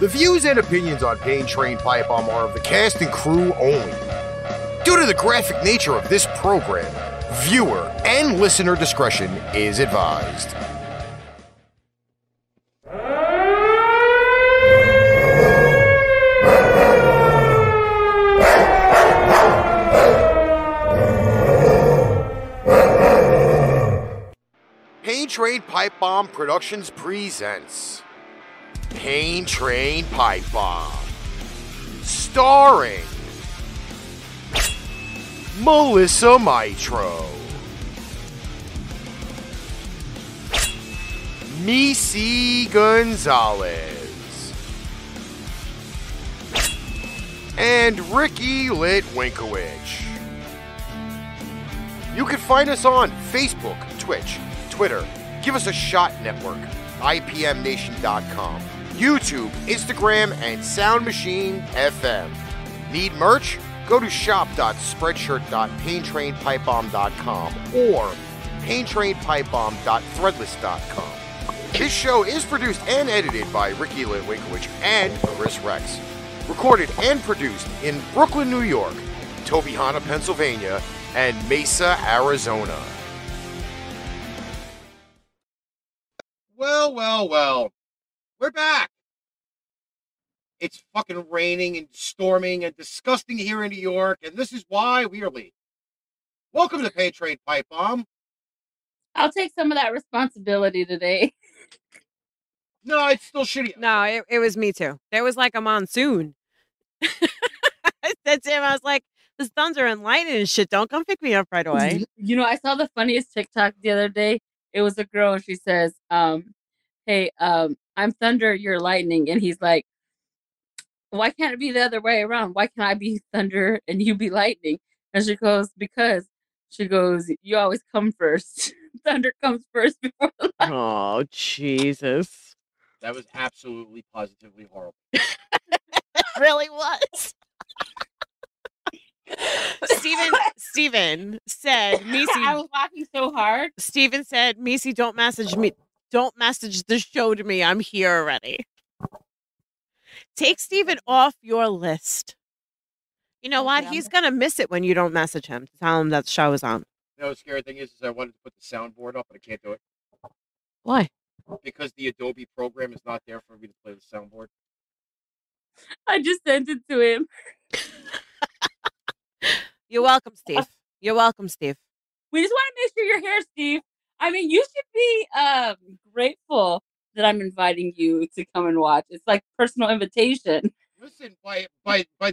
The views and opinions on Pain Train Pipe Bomb are of the cast and crew only. Due to the graphic nature of this program, viewer and listener discretion is advised. Pain Train Pipe Bomb Productions presents Pain Train Pipe Bomb, starring Melissa Mitro, Meice Gonzales, and Ricky Litwinkowich. You can find us on Facebook, Twitch, Twitter, Give Us a Shot Network, IPMNation.com, YouTube, Instagram, and Sound Machine FM. Need merch? Go to shop.spreadshirt.paintrainpipebomb.com or paintrainpipebomb.threadless.com. This show is produced and edited by Ricky Litwinkowich and Chris Rex. Recorded and produced in Brooklyn, New York, Tobyhanna, Pennsylvania, and Mesa, Arizona. Well. We're back. It's fucking raining and storming and disgusting here in New York, and this is why we are late. Welcome to Pain Train Pipe Bomb. I'll take some of that responsibility today. No, it's still shitty. No, it was me too. There was like a monsoon. I said to him, I was like, this thunder and lightning and shit, don't come pick me up right away. You know, I saw the funniest TikTok the other day. It was a girl, and she says, hey, I'm thunder, you're lightning. And he's like, why can't it be the other way around? Why can't I be thunder and you be lightning? And she goes, because she goes, you always come first. Thunder comes first before the lightning. Oh, Jesus. That was absolutely positively horrible. It really was. Steven said, Meice, I was laughing so hard. Steven said, Meice, don't message me. Don't message the show to me. I'm here already. Take Steven off your list. You know what? He's going to miss it when you don't message him to tell him that the show is on. You know, the scary thing is I wanted to put the soundboard up, but I can't do it. Why? Because the Adobe program is not there for me to play the soundboard. I just sent it to him. You're welcome, Steve. We just want to make sure you're here, Steve. I mean, you should be grateful that I'm inviting you to come and watch. It's like personal invitation. Listen, by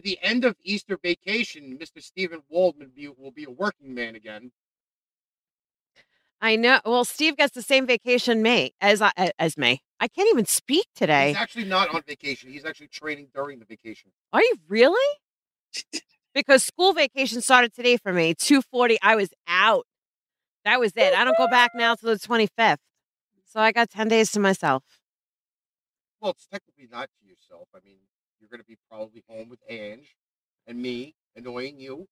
the end of Easter vacation, Mr. Steven Waldman will be a working man again. I know. Well, Steve gets the same vacation as me. I can't even speak today. He's actually not on vacation. He's actually training during the vacation. Are you really? Because school vacation started today for me. 2:40, I was out. That was it. I don't go back now till the 25th. So I got 10 days to myself. Well, it's technically not to yourself. I mean, you're going to be probably home with Ange and me annoying you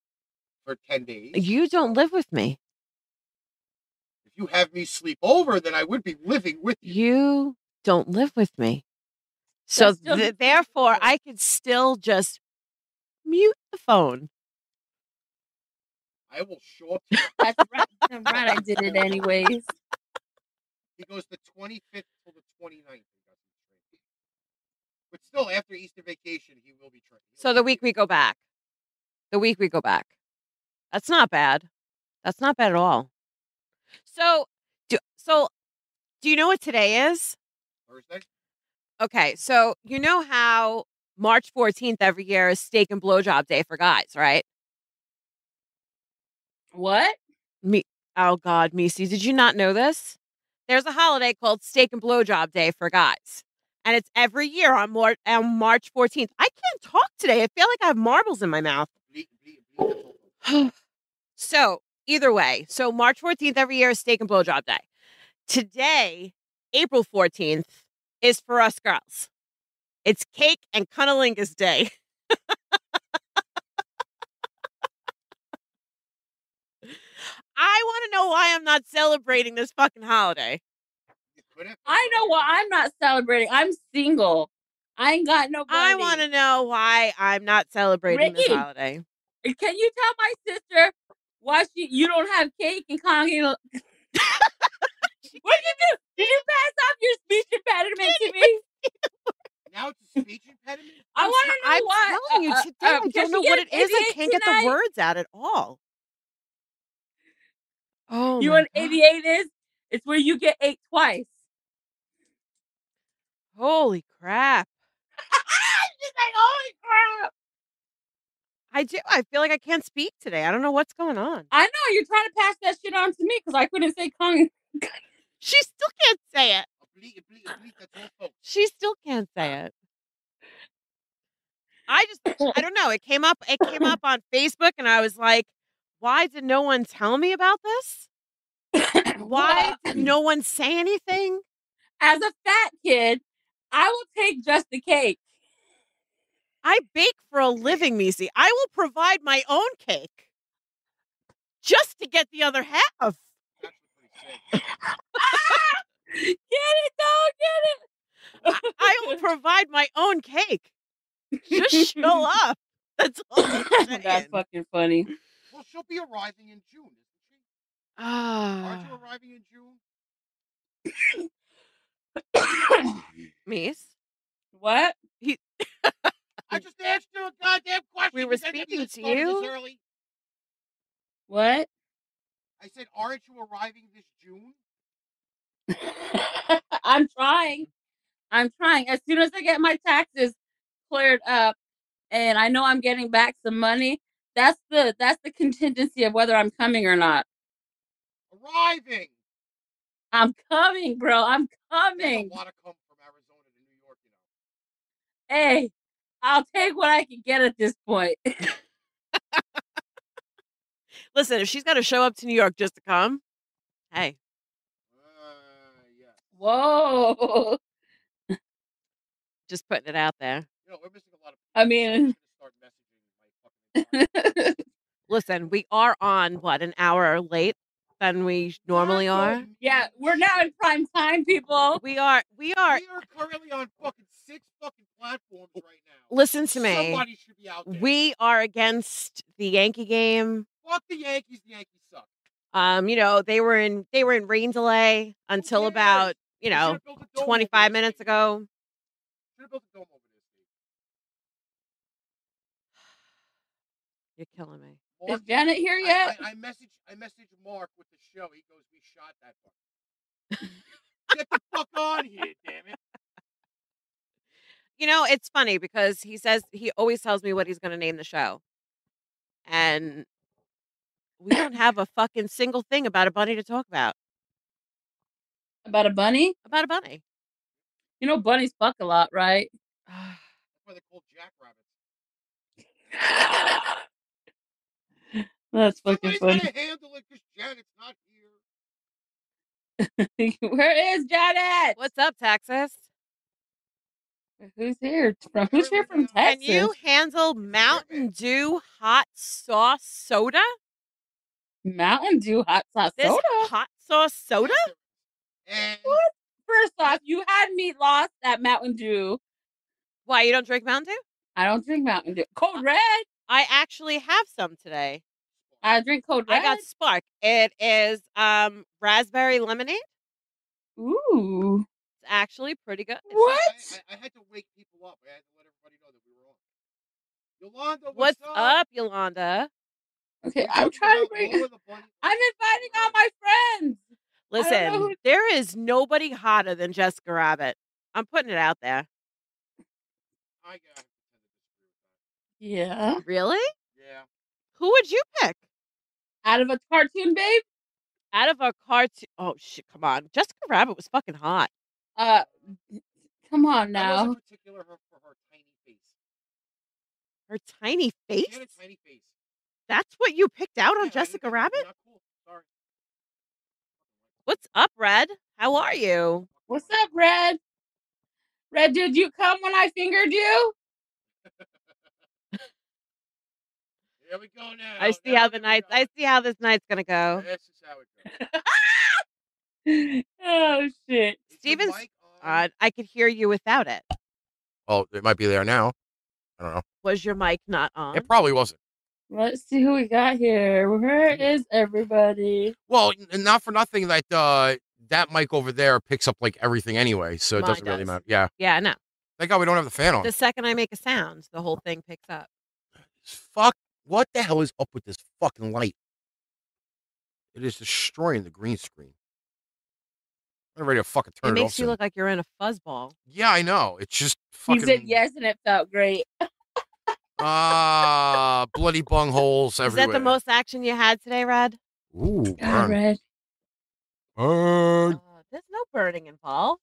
for 10 days. You don't live with me. If you have me sleep over, then I would be living with you. You don't live with me. So therefore, I could still just mute the phone. I will show up. That's right. I did it anyways. He goes the 25th till the 29th. But still, after Easter vacation, he will be training. So the week we go back. That's not bad. That's not bad at all. So do you know what today is? Thursday. Okay, so you know how March 14th every year is steak and blowjob day for guys, right? What? Oh, God, Meice, did you not know this? There's a holiday called Steak and Blowjob Day for guys. And it's every year on March 14th. I can't talk today. I feel like I have marbles in my mouth. So, either way. So, March 14th every year is Steak and Blowjob Day. Today, April 14th, is for us girls. It's Cake and Cunnilingus Day. I want to know why I'm not celebrating this fucking holiday. I know why I'm not celebrating. I'm single. I ain't got no money. I want to know why I'm not celebrating Ricky, this holiday. Can you tell my sister why you don't have cake and congee? What did you do? Did you pass off your speech impediment to me? Now it's a speech impediment? I want to know why. I'm telling you today, I don't know what it is. I can't get the words out at all. Oh, you know what 88 is? It's where you get ate twice. Holy crap. She's like, holy crap. I do. I feel like I can't speak today. I don't know what's going on. I know. You're trying to pass that shit on to me because I couldn't say Kong. She still can't say it. She still can't say it. I don't know. It came up on Facebook and I was like, why did no one tell me about this? Why did no one say anything? As a fat kid, I will take just the cake. I bake for a living, Meice. I will provide my own cake just to get the other half. Get it, though. Get it. I will provide my own cake. Just show up. That's all I'm saying. That's fucking funny. Well, she'll be arriving in June, isn't she? Aren't you arriving in June? Meice? What? I just asked you a goddamn question. We were speaking to you. What? I said, aren't you arriving this June? I'm trying. As soon as I get my taxes cleared up and I know I'm getting back some money, that's the contingency of whether I'm coming or not. Arriving. I'm coming, bro. I'm coming. There's a lot of come from Arizona to New York, you know. Hey, I'll take what I can get at this point. Listen, if she's got to show up to New York just to come, hey. Whoa. Just putting it out there. You know, we're missing a lot of people. I mean, listen, we are on what, an hour late than we normally are? Yeah, we're now in prime time, people. We are currently on fucking 6 fucking platforms right now. Listen to me. Somebody should be out there. We are against the Yankee game. Fuck the Yankees. The Yankees suck. You know, they were in rain delay until about, you know, 25 minutes ago. You're killing me. Is Janet here yet? I messaged Mark with the show. He goes, we shot that fucker. Get the fuck on here, damn it. You know, it's funny because he always tells me what he's going to name the show. And we don't have a fucking single thing about a bunny to talk about. About a bunny? About a bunny. You know bunnies fuck a lot, right? That's why they're called jackrabbits. That's fucking funny. Somebody's gonna handle it because Janet's not here. Where is Janet? What's up, Texas? Who's here from Texas? Can you handle Mountain Dew hot sauce soda? Mountain Dew hot sauce soda? This hot sauce soda? What? First off, you had me lost at Mountain Dew. Why, you don't drink Mountain Dew? I don't drink Mountain Dew. Code Red? I actually have some today. I drink Code Red. I got Spark. It is raspberry lemonade. Ooh. It's actually pretty good. What? I had to wake people up. I had to let everybody know that we were on. Yolanda, what's up? Yolanda? Okay, I'm trying to bring... I'm inviting all my friends. Listen, there is nobody hotter than Jessica Rabbit. I'm putting it out there. I got it. Yeah. Really? Yeah. Who would you pick? Out of a cartoon, babe? Out of a cartoon... Oh, shit, come on. Jessica Rabbit was fucking hot. Come on now. I wasn't particular for her tiny face. Her tiny face? She had a tiny face. That's what you picked out on Jessica Rabbit? Cool. Sorry. What's up, Red? How are you? What's up, Red? Red, did you come when I fingered you? Here we go now. I see how this night's gonna go. This is how it goes. Oh shit. Steven's on. I could hear you without it. Oh, it might be there now. I don't know. Was your mic not on? It probably wasn't. Let's see who we got here. Where is everybody? Well, not for nothing that that mic over there picks up like everything anyway, so it doesn't really matter. Yeah. Yeah, no. Thank God we don't have the fan on. The second I make a sound, the whole thing picks up. Fuck. What the hell is up with this fucking light? It is destroying the green screen. I'm ready to fucking turn it off. It makes you look like you're in a fuzzball. Yeah, I know. It's just fucking... He said yes, and it felt great. Ah, bloody bungholes everywhere. Is that the most action you had today, Red? Ooh, burn. Red. Burn. There's no burning involved.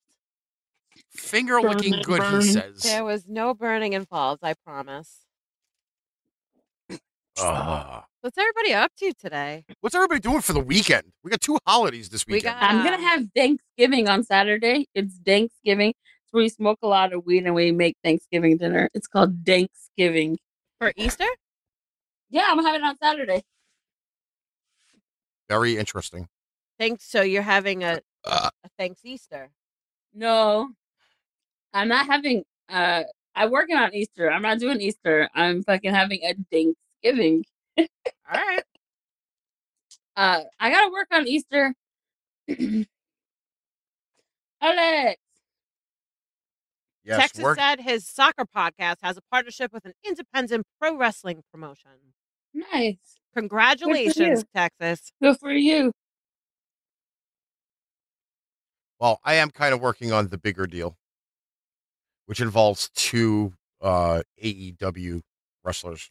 Finger looking good, he says. There was no burning involved, I promise. What's everybody up to today? What's everybody doing for the weekend? We got two holidays this weekend. I'm going to have Thanksgiving on Saturday. It's Thanksgiving. It's where we smoke a lot of weed and we make Thanksgiving dinner. It's called Thanksgiving. For Easter? Yeah, I'm going to have it on Saturday. Very interesting. Thanks. So you're having a Thanks Easter? No. I'm not having... I'm working on Easter. I'm not doing Easter. I'm fucking having a Thanksgiving. All right. I gotta work on Easter. Alex. Yes, Texas said his soccer podcast has a partnership with an independent pro wrestling promotion. Nice. Congratulations, Texas. Good for you. Well, I am kind of working on the bigger deal, which involves two AEW wrestlers,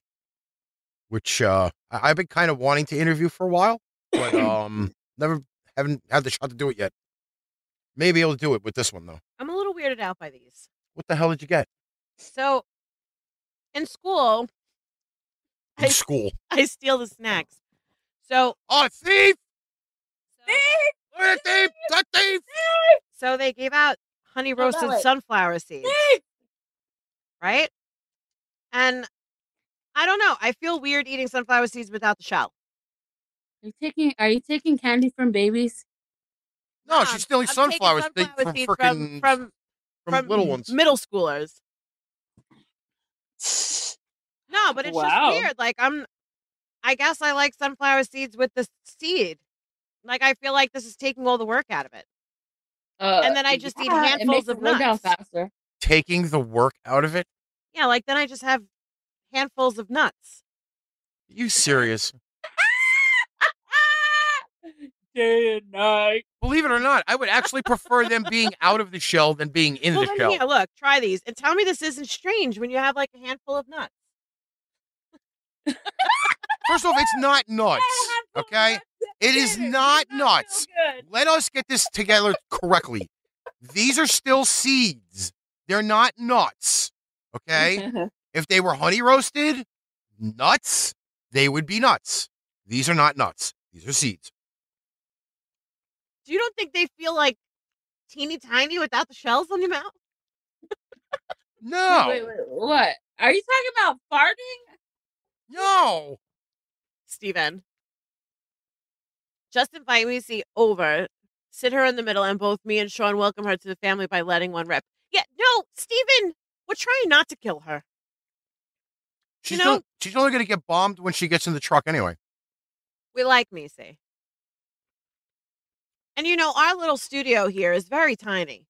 which I've been kind of wanting to interview for a while, but haven't had the shot to do it yet. Maybe I'll do it with this one, though. I'm a little weirded out by these. What the hell did you get? So, in school, I steal the snacks. So, oh, thief! Thief! Thief! Thief! So they gave out honey roasted sunflower seeds, thief! Right? And I don't know. I feel weird eating sunflower seeds without the shell. Are you taking candy from babies? No, she's still eating sunflower seeds from little ones, middle schoolers. No, but it's just weird. Like I guess I like sunflower seeds with the seed. Like I feel like this is taking all the work out of it. And then I just eat handfuls of nuts. Taking the work out of it? Yeah, like then I just have handfuls of nuts. Are you serious? Day and night. Believe it or not, I would actually prefer them being out of the shell than being in the shell. Yeah, look, try these and tell me this isn't strange when you have like a handful of nuts. First off, it's not nuts, okay? It is not nuts. Let us get this together correctly. These are still seeds. They're not nuts, okay? If they were honey roasted nuts, they would be nuts. These are not nuts. These are seeds. You don't think they feel like teeny tiny without the shells on your mouth? No. Wait, what? Are you talking about farting? No. Steven, just invite Meice over, sit her in the middle, and both me and Sean welcome her to the family by letting one rip. Yeah, no, Steven, we're trying not to kill her. She's only going to get bombed when she gets in the truck anyway. We like Meice. And, you know, our little studio here is very tiny.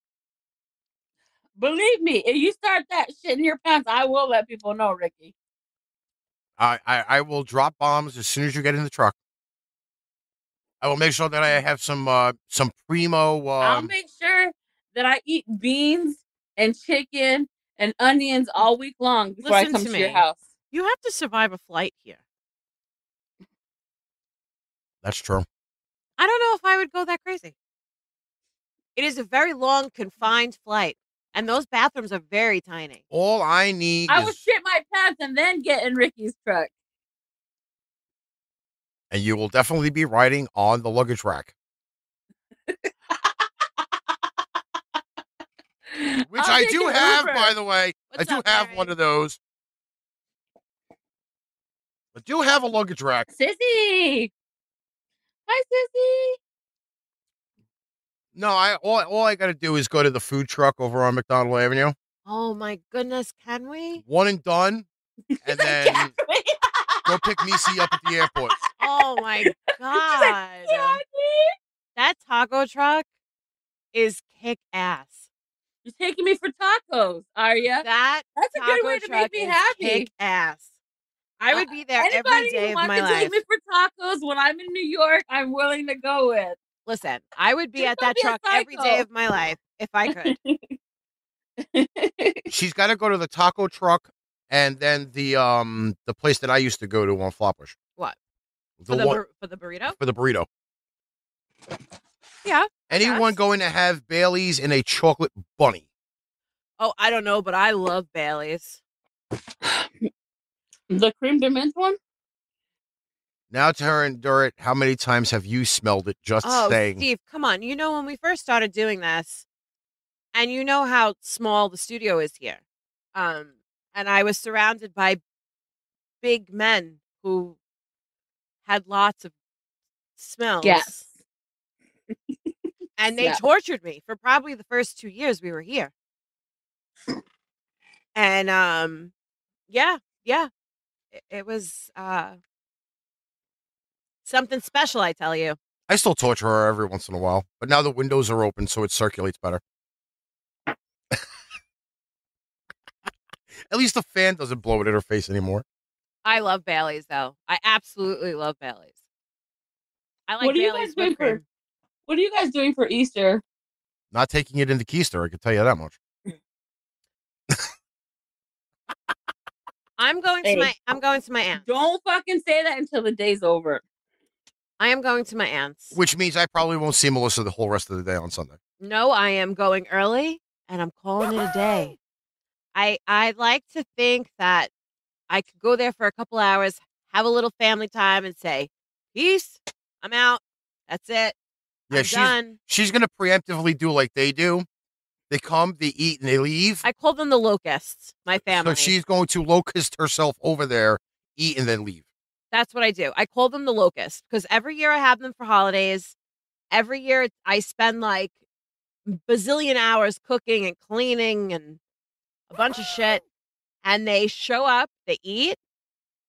Believe me, if you start that shit in your pants, I will let people know, Ricky. I will drop bombs as soon as you get in the truck. I will make sure that I have some primo. I'll make sure that I eat beans and chicken and onions all week long before I come to your house. You have to survive a flight here. That's true. I don't know if I would go that crazy. It is a very long, confined flight, and those bathrooms are very tiny. All I need I will shit my pants and then get in Ricky's truck. And you will definitely be riding on the luggage rack. Which I do have, by the way. What's up, have Perry? One of those. I do have a luggage rack. Sissy! Hi, Sissy! No, all I got to do is go to the food truck over on McDonald Avenue. Oh my goodness, can we? One and done. And then go pick Meice up at the airport. Oh my God. Yeah, that taco truck is kick ass. You're taking me for tacos, are you? That's a good way to make me happy. Kick ass. I would be there every day of my life. Anybody who wants to take me for tacos when I'm in New York, I'm willing to go with. Listen, I would be at that truck every day of my life if I could. She's got to go to the taco truck and then the place that I used to go to on Flatbush. What? For the burrito? For the burrito. Yeah. Anyone going to have Bailey's in a chocolate bunny? Oh, I don't know, but I love Bailey's. The cream de menthe one? Now, Taryn Durrett, how many times have you smelled it just saying? Oh, Steve, come on. You know, when we first started doing this, and you know how small the studio is here, and I was surrounded by big men who had lots of smells. Yes. And they tortured me for probably the first 2 years we were here. And, yeah. It was something special, I tell you. I still torture her every once in a while, but now the windows are open, so it circulates better. At least the fan doesn't blow it in her face anymore. I love Bailey's, though. I absolutely love Bailey's. I like Bailey's whipped cream. What are you guys doing for Easter? Not taking it into Keister, I can tell you that much. I'm going to my aunt. Don't fucking say that until the day's over. I am going to my aunt's. Which means I probably won't see Melissa the whole rest of the day on Sunday. No, I am going early and I'm calling it a day. I like to think that I could go there for a couple hours, have a little family time and say, peace, I'm out. That's it. Yeah, she's going to preemptively do like they do. They come, they eat, and they leave. I call them the locusts, my family. So she's going to locust herself over there, eat, and then leave. That's what I do. I call them the locusts because every year I have them for holidays. Every year I spend like bazillion hours cooking and cleaning and a bunch of shit. And they show up, they eat,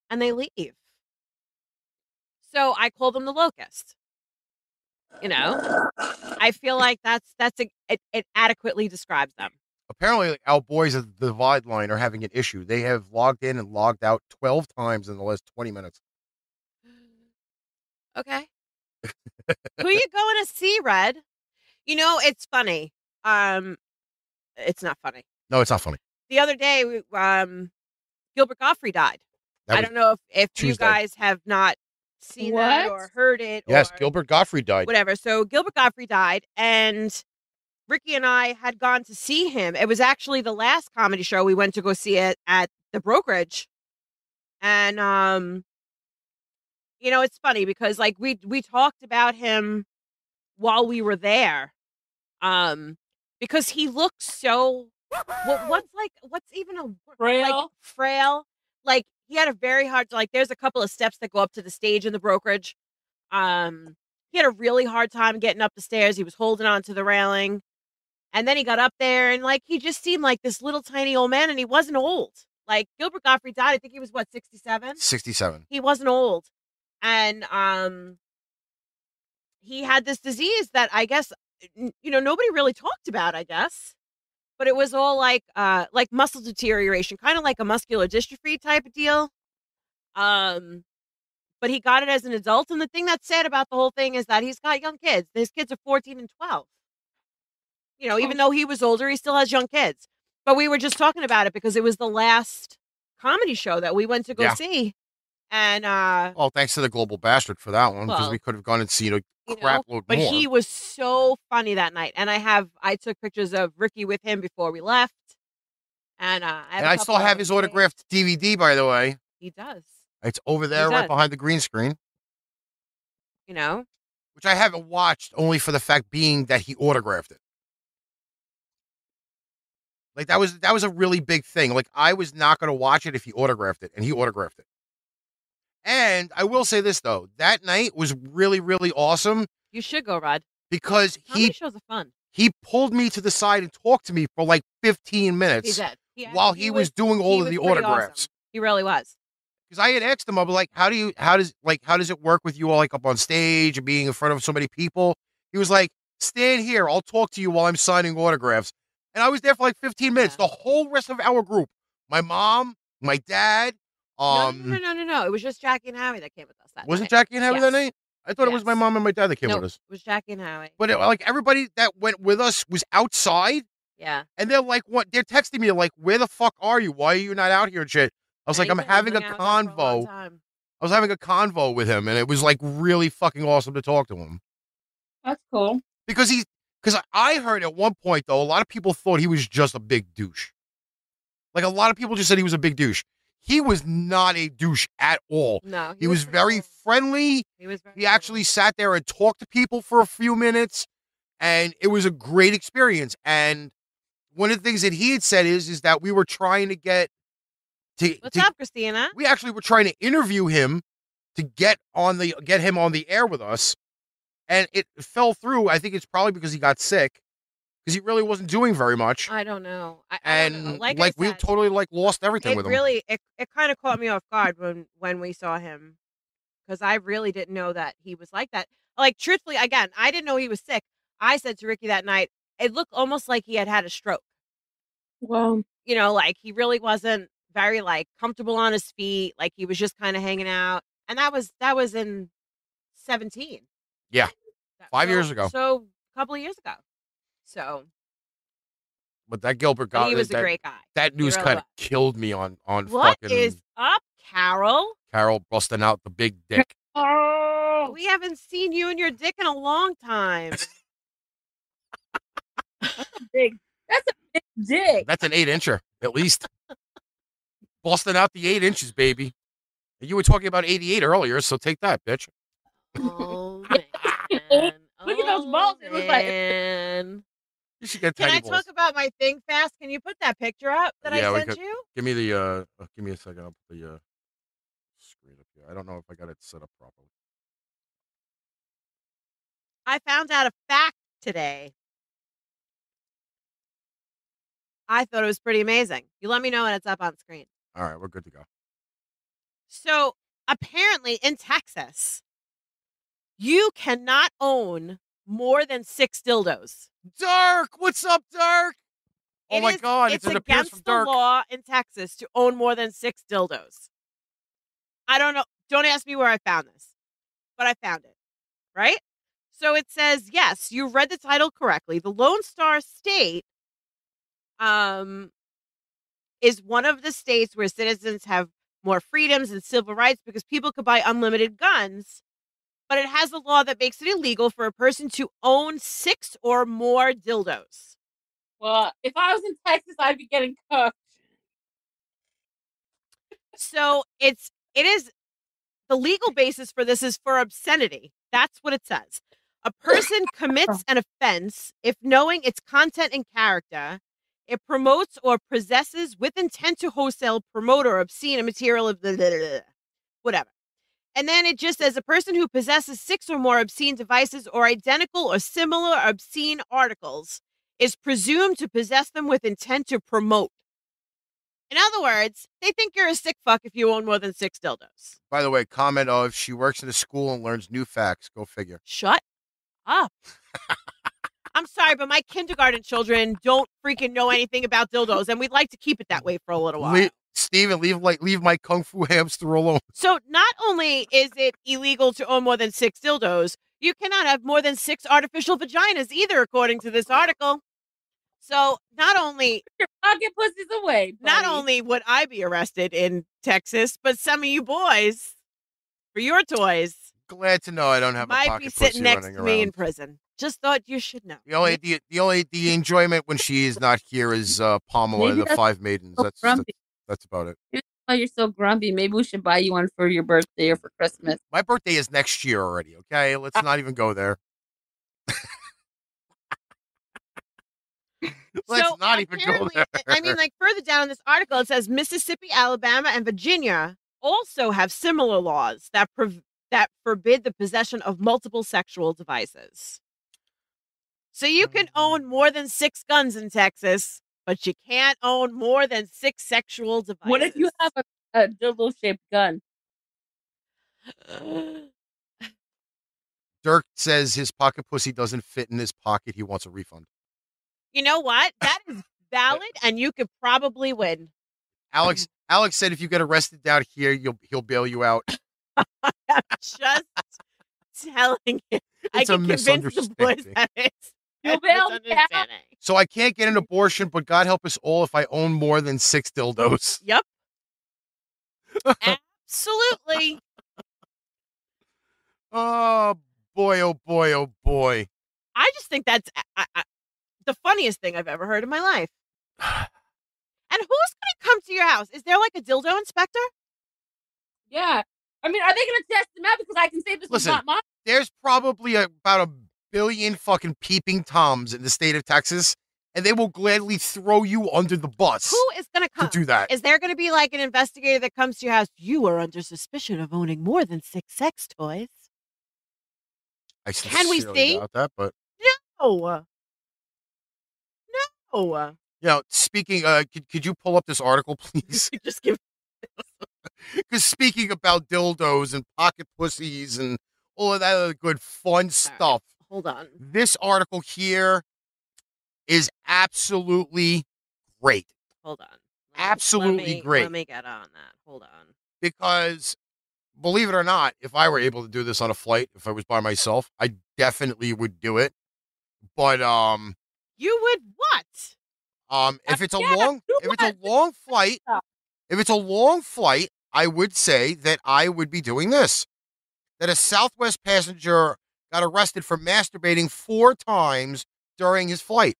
and they leave. So I call them the locusts. You know, I feel like it adequately describes them. Apparently, our boys at the Divide Line are having an issue. They have logged in and logged out 12 times in the last 20 minutes. Okay. Who are you going to see, Red? You know, it's funny. It's not funny. No, it's not funny. The other day, Gilbert Gottfried died. I don't know if you guys have not seen that or heard it. Yes, Gilbert Gottfried died. Whatever. So Gilbert Gottfried died, and Ricky and I had gone to see him. It was actually the last comedy show we went to go see it at the brokerage. And you know, it's funny because like we talked about him while we were there. Because he looks so what's even a frail. Like he had a very hard, like there's a couple of steps that go up to the stage in the brokerage. He had a really hard time getting up the stairs. He was holding on to the railing. And then he got up there and like, he just seemed like this little tiny old man and he wasn't old. Like Gilbert Gottfried died. I think he was 67? 67. He wasn't old. And he had this disease that I guess, you know, nobody really talked about, I guess. But it was all like muscle deterioration, kind of like a muscular dystrophy type of deal. But he got it as an adult. And the thing that's sad about the whole thing is that he's got young kids. His kids are 14 and 12. You know, even though he was older, he still has young kids. But we were just talking about it because it was the last comedy show that we went to go see. And thanks to the Global Bastard for that one, because we could have gone and seen a crap load more. But he was so funny that night, and I took pictures of Ricky with him before we left, and I still have his autographed DVD, by the way. He does. It's over there, right behind the green screen. You know, which I haven't watched, only for the fact being that he autographed it. Like that was a really big thing. Like I was not going to watch it if he autographed it, and he autographed it. And I will say this, though. That night was really, really awesome. You should go, Rod. Because comedy shows are fun. He pulled me to the side and talked to me for like 15 minutes while he was doing all of the autographs. Awesome. He really was. Because I had asked him, I'm like, how does it work with you all like up on stage and being in front of so many people? He was like, stand here. I'll talk to you while I'm signing autographs. And I was there for like 15 minutes. Yeah. The whole rest of our group, my mom, my dad. No. It was just Jackie and Howie that came with us that night. Jackie and Howie that night? I thought it was my mom and my dad that came with us. It was Jackie and Howie. But it, like everybody that went with us was outside. Yeah. And they're like, what? They're texting me like, where the fuck are you? Why are you not out here and shit? I was like, I'm having a convo. I was having a convo with him, and it was like really fucking awesome to talk to him. That's cool. Because I heard at one point though, a lot of people thought he was just a big douche. Like a lot of people just said he was a big douche. He was not a douche at all. No, he was very friendly. He actually sat there and talked to people for a few minutes, and it was a great experience. And one of the things that he had said is that we were trying to get to. What's up, Christina? We actually were trying to interview him to get him on the air with us, and it fell through. I think it's probably because he got sick. Because he really wasn't doing very much. I don't know. I don't know. Like I said, we totally like lost everything with him. Really, it kind of caught me off guard when we saw him. Because I really didn't know that he was like that. Like, truthfully, again, I didn't know he was sick. I said to Ricky that night, it looked almost like he had had a stroke. Well, you know, like he really wasn't very like comfortable on his feet. Like he was just kind of hanging out. And that was in 2017. Yeah. 5 years ago. So a couple of years ago. So, but that Gilbert Gottfried, he was a great guy. That news kind of killed me on what fucking. What is up, Carol? Carol busting out the big dick. Oh, we haven't seen you and your dick in a long time. That's a big dick. That's an 8-incher, at least. Busting out the 8 inches, baby. You were talking about 88 earlier, so take that, bitch. Oh, man. Look at those balls. It looks like. You should get tiny balls. Can I talk about my thing fast? Can you put that picture up that I sent you? Give me a second. I'll put the screen up here. I don't know if I got it set up properly. I found out a fact today. I thought it was pretty amazing. You let me know when it's up on screen. All right, we're good to go. So apparently in Texas, you cannot own more than 6 dildos. Dirk, what's up, Dirk? Oh my God, it's an appearance from Dirk. It's against the law in Texas to own more than 6 dildos. I don't know. Don't ask me where I found this, but I found it, right? So it says, yes, you read the title correctly. The Lone Star State is one of the states where citizens have more freedoms and civil rights because people could buy unlimited guns. But it has a law that makes it illegal for a person to own 6 or more dildos. Well, if I was in Texas, I'd be getting cooked. So it is the legal basis for this is for obscenity. That's what it says. A person commits an offense if knowing its content and character, it promotes or possesses with intent to wholesale, promote, or obscene a material of the whatever. And then it just says a person who possesses 6 or more obscene devices or identical or similar obscene articles is presumed to possess them with intent to promote. In other words, they think you're a sick fuck if you own more than 6 dildos. By the way, comment of she works in a school and learns new facts. Go figure. Shut up. I'm sorry, but my kindergarten children don't freaking know anything about dildos, and we'd like to keep it that way for a little while. Steven, leave my kung fu hamster alone. So not only is it illegal to own more than 6 dildos, you cannot have more than 6 artificial vaginas either, according to this article. So not only your pocket pussies away, buddy. Not only would I be arrested in Texas, but some of you boys for your toys. Glad to know I don't have a pocket pussy running around. Might be sitting next to me in prison. Just thought you should know. The only enjoyment when she is not here is Pamela and the 5 maidens. That's about it. Oh, you're so grumpy. Maybe we should buy you one for your birthday or for Christmas. My birthday is next year already, okay? Let's not even go there. I mean, like, further down in this article, it says Mississippi, Alabama, and Virginia also have similar laws that forbid the possession of multiple sexual devices. So you can own more than 6 guns in Texas, but you can't own more than 6 sexual devices. What if you have a dildo-shaped gun? Dirk says his pocket pussy doesn't fit in his pocket. He wants a refund. You know what? That is valid, and you could probably win. Alex said if you get arrested down here, he'll bail you out. I'm just telling you. I can convince the boys that it's a misunderstanding. So I can't get an abortion, but God help us all if I own more than 6 dildos. Yep. Absolutely. Oh, boy, oh, boy, oh, boy. I just think that's the funniest thing I've ever heard in my life. And who's going to come to your house? Is there like a dildo inspector? Yeah. I mean, are they going to test them out? Because I can say this is not mine. There's probably about a billion fucking peeping toms in the state of Texas, and they will gladly throw you under the bus. Who is going to come to do that? Is there going to be like an investigator that comes to your house? You are under suspicion of owning more than 6 sex toys. I can we see? Doubt that, but... No. No. You know, speaking, could you pull up this article, please? Just give. Because speaking about dildos and pocket pussies and all of that other good fun stuff. Right, hold on. This article here is absolutely great. Hold on. Absolutely great. Let me get on that. Hold on. Because, believe it or not, if I were able to do this on a flight, if I was by myself, I definitely would do it. But, You would what? If it's a long flight, I would say that I would be doing this. That a Southwest passenger got arrested for masturbating 4 times during his flight.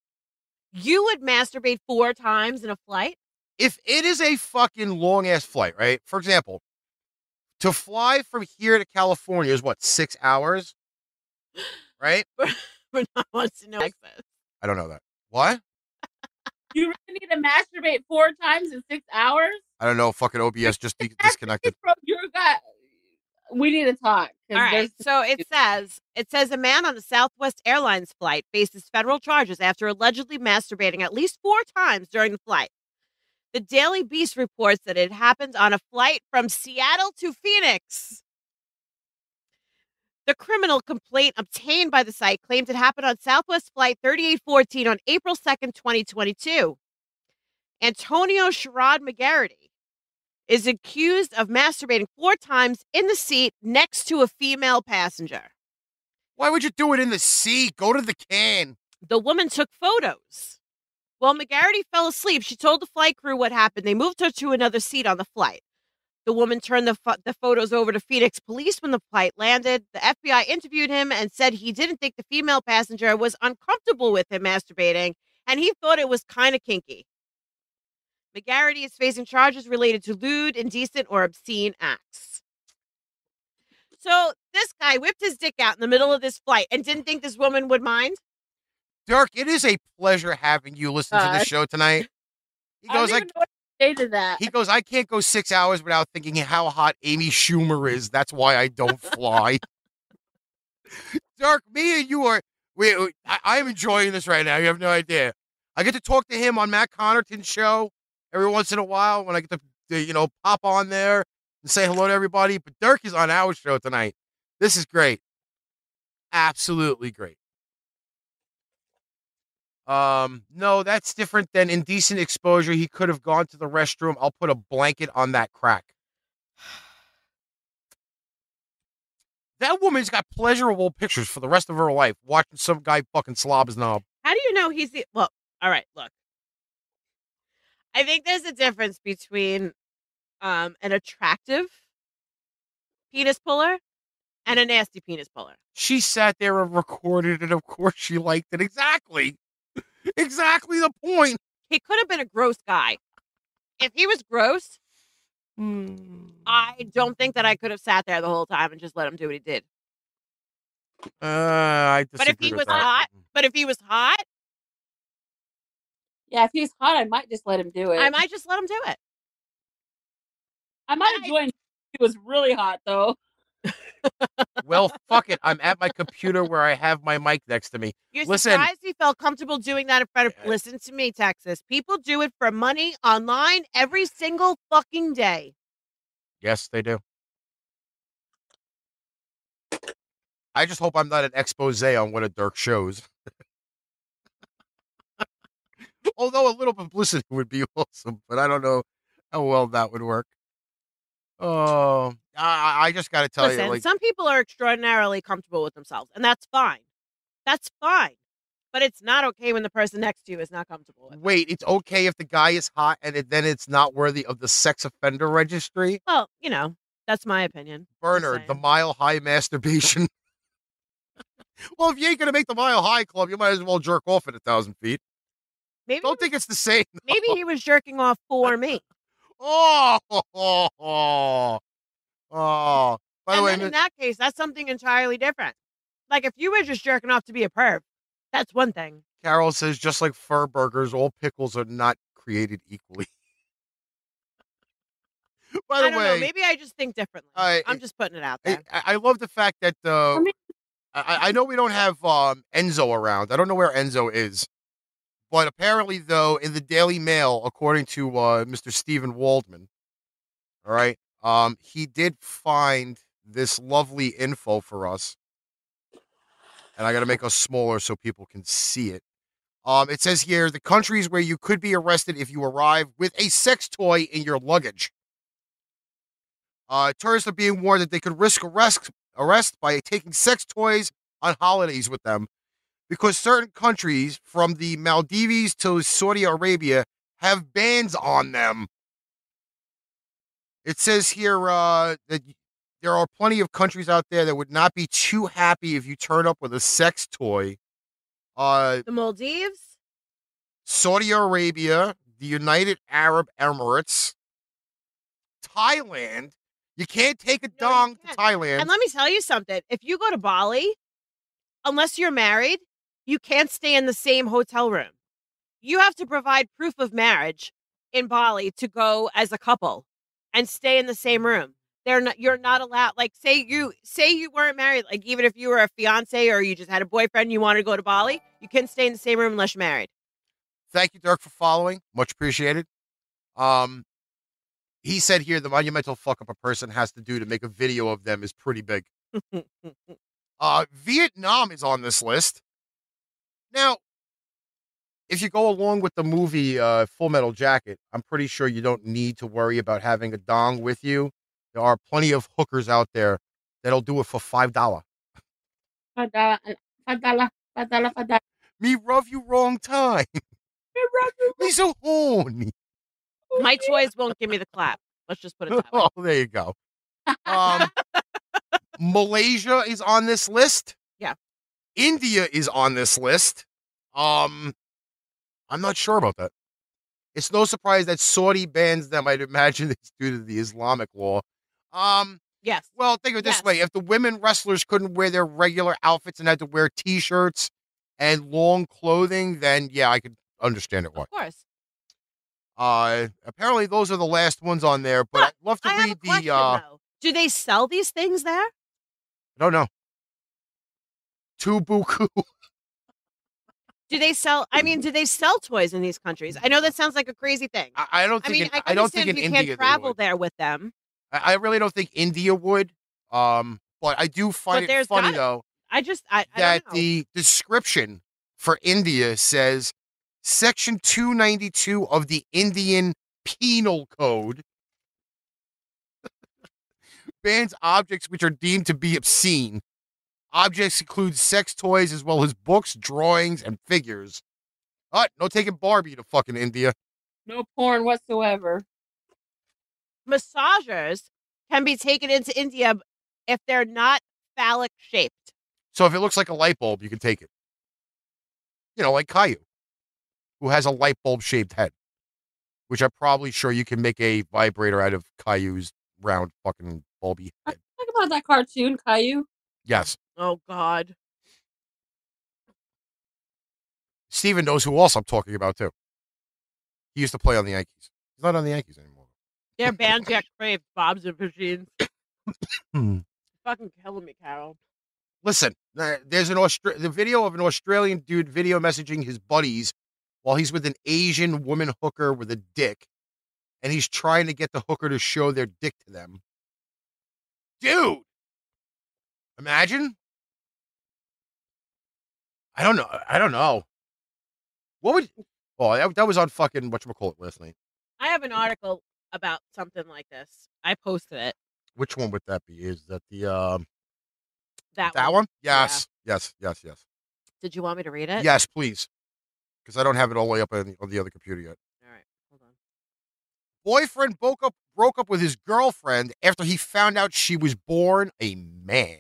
You would masturbate 4 times in a flight? If it is a fucking long-ass flight, right? For example, to fly from here to California is, what, 6 hours? Right? Bernard wants to know access. I don't know that. What? You really need to masturbate 4 times in 6 hours? I don't know. Fucking OBS just disconnected. We need to talk. All right. So it says a man on a Southwest Airlines flight faces federal charges after allegedly masturbating at least 4 times during the flight. The Daily Beast reports that it happened on a flight from Seattle to Phoenix. The criminal complaint obtained by the site claims it happened on Southwest Flight 3814 on April 2nd, 2022. Antonio Sherrod McGarity is accused of masturbating 4 times in the seat next to a female passenger. Why would you do it in the seat? Go to the can. The woman took photos. While McGarity fell asleep, she told the flight crew what happened. They moved her to another seat on the flight. The woman turned the photos over to Phoenix police when the flight landed. The FBI interviewed him and said he didn't think the female passenger was uncomfortable with him masturbating, and he thought it was kind of kinky. McGarity is facing charges related to lewd, indecent, or obscene acts. So this guy whipped his dick out in the middle of this flight and didn't think this woman would mind? Dirk, it is a pleasure having you listen to the show tonight. He goes like... He goes, I can't go 6 hours without thinking how hot Amy Schumer is. That's why I don't fly. Dirk, me and you are, I'm enjoying this right now. You have no idea. I get to talk to him on Matt Connerton's show every once in a while when I get to pop on there and say hello to everybody. But Dirk is on our show tonight. This is great. Absolutely great. No, that's different than indecent exposure. He could have gone to the restroom. I'll put a blanket on that crack. That woman's got pleasurable pictures for the rest of her life, watching some guy fucking slob his knob. How do you know he's the... Well, all right, look. I think there's a difference between an attractive penis puller and a nasty penis puller. She sat there and recorded it. Of course she liked it. Exactly. Exactly the point. He could have been a gross guy. If he was gross, I don't think that I could have sat there the whole time and just let him do what he did. But if he was hot. Yeah, if he's hot, I might just let him do it. I might enjoy him. He was really hot, though. Well, fuck it. I'm at my computer where I have my mic next to me. You're surprised he felt comfortable doing that in front of... Listen to me, Texas. People do it for money online every single fucking day. Yes, they do. I just hope I'm not an expose on one of Dirk's shows. Although a little publicity would be awesome, but I don't know how well that would work. Oh, I just got to tell you, like, some people are extraordinarily comfortable with themselves, and that's fine. That's fine. But it's not okay when the person next to you is not comfortable with it. It's okay if the guy is hot and then it's not worthy of the sex offender registry? Well, you know, that's my opinion. Bernard, the Mile High masturbation. Well, if you ain't going to make the Mile High Club, you might as well jerk off at 1,000 feet. Maybe don't think it's the same. Though. Maybe he was jerking off for me. Oh. By the way, in that case, that's something entirely different. Like, if you were just jerking off to be a perv, that's one thing. Carol says, just like fur burgers, all pickles are not created equally. By the way, I don't know. Maybe I just think differently. I'm just putting it out there. I love the fact that I know we don't have Enzo around. I don't know where Enzo is. But apparently, though, in the Daily Mail, according to Mr. Steven Waldman, all right, he did find this lovely info for us. And I got to make us smaller so people can see it. It says here, the countries where you could be arrested if you arrive with a sex toy in your luggage. Tourists are being warned that they could risk arrest by taking sex toys on holidays with them. Because certain countries, from the Maldives to Saudi Arabia, have bans on them. It says here that there are plenty of countries out there that would not be too happy if you turn up with a sex toy. The Maldives? Saudi Arabia, the United Arab Emirates, Thailand. You can't take a dong to Thailand. And let me tell you something. If you go to Bali, unless you're married, you can't stay in the same hotel room. You have to provide proof of marriage in Bali to go as a couple and stay in the same room. You're not allowed. Like, say you weren't married. Like, even if you were a fiance or you just had a boyfriend, and you wanted to go to Bali, you can't stay in the same room unless you're married. Thank you, Dirk, for following. Much appreciated. He said here the monumental fuck up a person has to do to make a video of them is pretty big. Vietnam is on this list. Now, if you go along with the movie Full Metal Jacket, I'm pretty sure you don't need to worry about having a dong with you. There are plenty of hookers out there that'll do it for $5. $5. Me rub you wrong time. Me so horny. My toys won't give me the clap. Let's just put it that way. Oh, there you go. Malaysia is on this list. Yeah. India is on this list. I'm not sure about that. It's no surprise that Saudi bans them. I'd imagine it's due to the Islamic law. Yes. Well, think of it this way. If the women wrestlers couldn't wear their regular outfits and had to wear T-shirts and long clothing, then, yeah, I could understand it. Of course. Apparently, those are the last ones on there, but I'd love to read the... Question, do they sell these things there? I don't know. Tubuku. Do they sell toys in these countries? I know that sounds like a crazy thing. I don't think India would travel there with them. I really don't think India would. But I do find it funny though. I don't know. The description for India says Section 292 of the Indian Penal Code bans objects which are deemed to be obscene. Objects include sex toys as well as books, drawings, and figures. No taking Barbie to fucking India. No porn whatsoever. Massagers can be taken into India if they're not phallic shaped. So if it looks like a light bulb, you can take it. You know, like Caillou, who has a light bulb shaped head, which I'm probably sure you can make a vibrator out of Caillou's round fucking bulby head. Talk about that cartoon, Caillou. Yes. Oh, God. Steven knows who else I'm talking about, too. He used to play on the Yankees. He's not on the Yankees anymore. Their band got craved. Bob's and machines. fucking killing me, Carol. Listen, there's the video of an Australian dude video messaging his buddies while he's with an Asian woman hooker with a dick, and he's trying to get the hooker to show their dick to them. Dude! Imagine? I don't know. What would... Oh, that was on fucking whatchamacallit last night. I have an article about something like this. I posted it. Which one would that be? Is that the... That one? Yes. Yeah. Yes. Did you want me to read it? Yes, please. Because I don't have it all the way up on the other computer yet. All right. Hold on. Boyfriend broke up with his girlfriend after he found out she was born a man.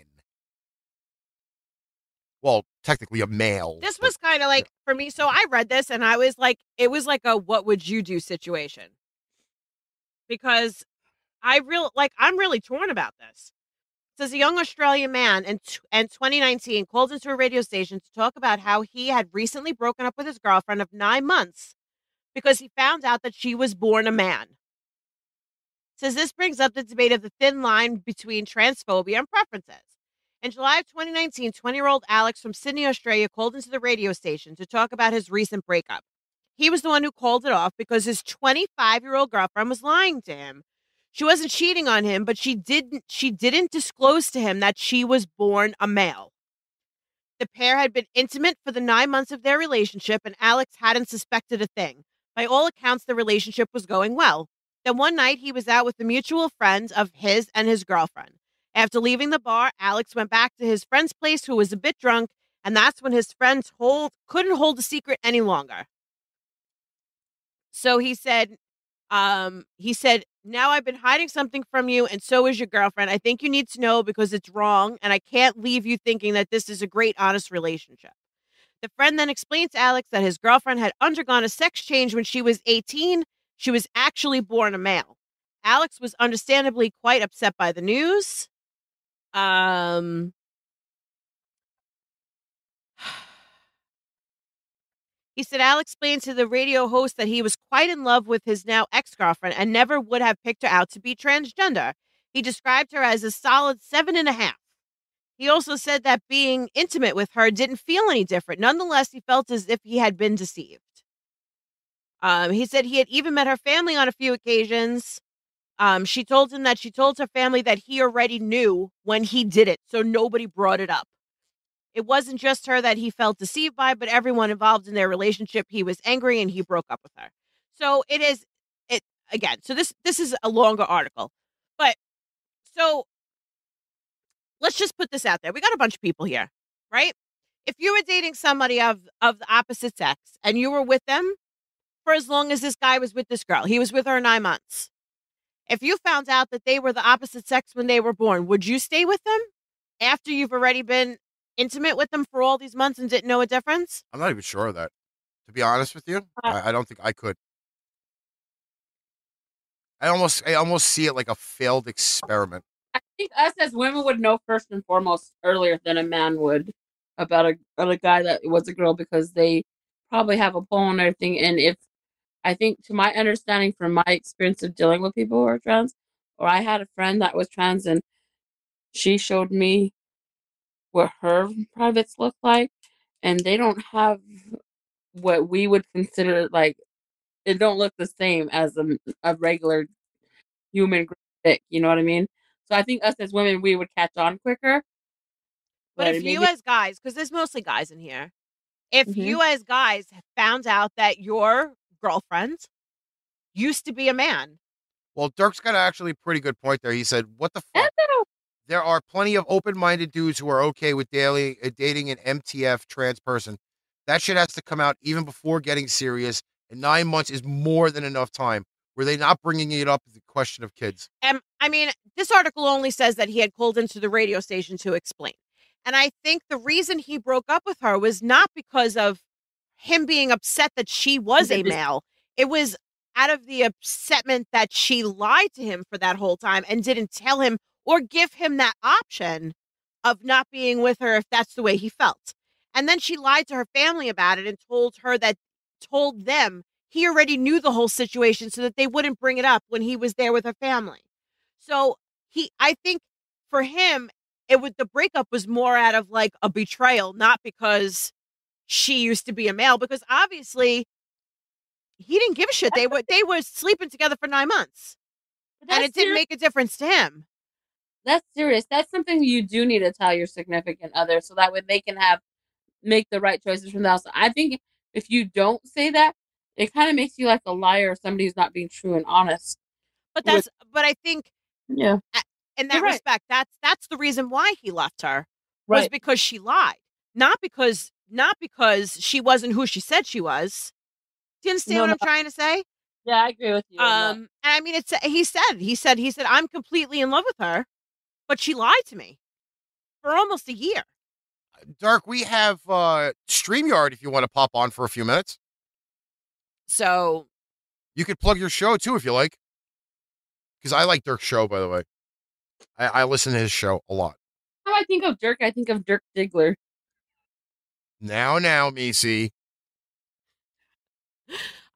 Well, technically a male. This was kind of like, for me, so I read this and I was like, it was like a what would you do situation. Because I'm really torn about this. It says a young Australian man in 2019 called into a radio station to talk about how he had recently broken up with his girlfriend of 9 months because he found out that she was born a man. It says this brings up the debate of the thin line between transphobia and preferences. In July of 2019, 20-year-old Alex from Sydney, Australia, called into the radio station to talk about his recent breakup. He was the one who called it off because his 25-year-old girlfriend was lying to him. She wasn't cheating on him, but she didn't disclose to him that she was born a male. The pair had been intimate for the 9 months of their relationship, and Alex hadn't suspected a thing. By all accounts, the relationship was going well. Then one night, he was out with a mutual friend of his and his girlfriend. After leaving the bar, Alex went back to his friend's place, who was a bit drunk, and that's when his friend couldn't hold the secret any longer. So he said, now I've been hiding something from you, and so is your girlfriend. I think you need to know because it's wrong, and I can't leave you thinking that this is a great, honest relationship. The friend then explained to Alex that his girlfriend had undergone a sex change when she was 18. She was actually born a male. Alex was understandably quite upset by the news. He said Alex explained to the radio host that he was quite in love with his now ex-girlfriend and never would have picked her out to be transgender. He described her as a solid 7.5. He also said that being intimate with her didn't feel any different. Nonetheless, he felt as if he had been deceived. He said he had even met her family on a few occasions. She told him that she told her family that he already knew when he did it, so nobody brought it up. It wasn't just her that he felt deceived by, but everyone involved in their relationship. He was angry and he broke up with her. So it is again. So this is a longer article, but so let's just put this out there. We got a bunch of people here, right? If you were dating somebody of the opposite sex and you were with them for as long as this guy was with this girl, he was with her 9 months. If you found out that they were the opposite sex when they were born, would you stay with them after you've already been intimate with them for all these months and didn't know a difference? I'm not even sure of that. To be honest with you, I don't think I could. I almost see it like a failed experiment. I think us as women would know first and foremost earlier than a man would about a guy that was a girl because they probably have a poll and everything. And if I think, to my understanding from my experience of dealing with people who are trans, or I had a friend that was trans and she showed me what her privates look like, and they don't have what we would consider, like, it don't look the same as a regular human dick, you know what I mean? So I think us as women, we would catch on quicker. But if you as guys, because there's mostly guys in here, if you as guys found out that your girlfriend used to be a man. Well, Dirk's got actually a pretty good point there. He said, what the fuck? There are plenty of open-minded dudes who are okay with dating an MTF trans person. That shit has to come out even before getting serious. And 9 months is more than enough time. Were they not bringing it up as a question of kids? I mean, this article only says that he had called into the radio station to explain. And I think the reason he broke up with her was not because of him being upset that she was a male. It was out of the upsetment that she lied to him for that whole time and didn't tell him or give him that option of not being with her if that's the way he felt. And then she lied to her family about it and told them he already knew the whole situation so that they wouldn't bring it up when he was there with her family. So I think for him, it was, the breakup was more out of like a betrayal, not because she used to be a male, because obviously he didn't give a shit. They were sleeping together for 9 months and it didn't make a difference to him. That's serious. That's something you do need to tell your significant other so that way they can make the right choices from the outside. I think if you don't say that, it kind of makes you like a liar or somebody who's not being true and honest. But that's, but I think, yeah, in that respect, that's the reason why he left her, was because she lied, not because she wasn't who she said she was. Do you understand what I'm trying to say? Yeah, I agree with you. And I mean, it's, he said, I'm completely in love with her, but she lied to me for almost a year. Dirk, we have StreamYard if you want to pop on for a few minutes. So you could plug your show too if you like, because I like Dirk's show, by the way. I listen to his show a lot. How I think of Dirk, I think of Dirk Diggler. Now, Meice.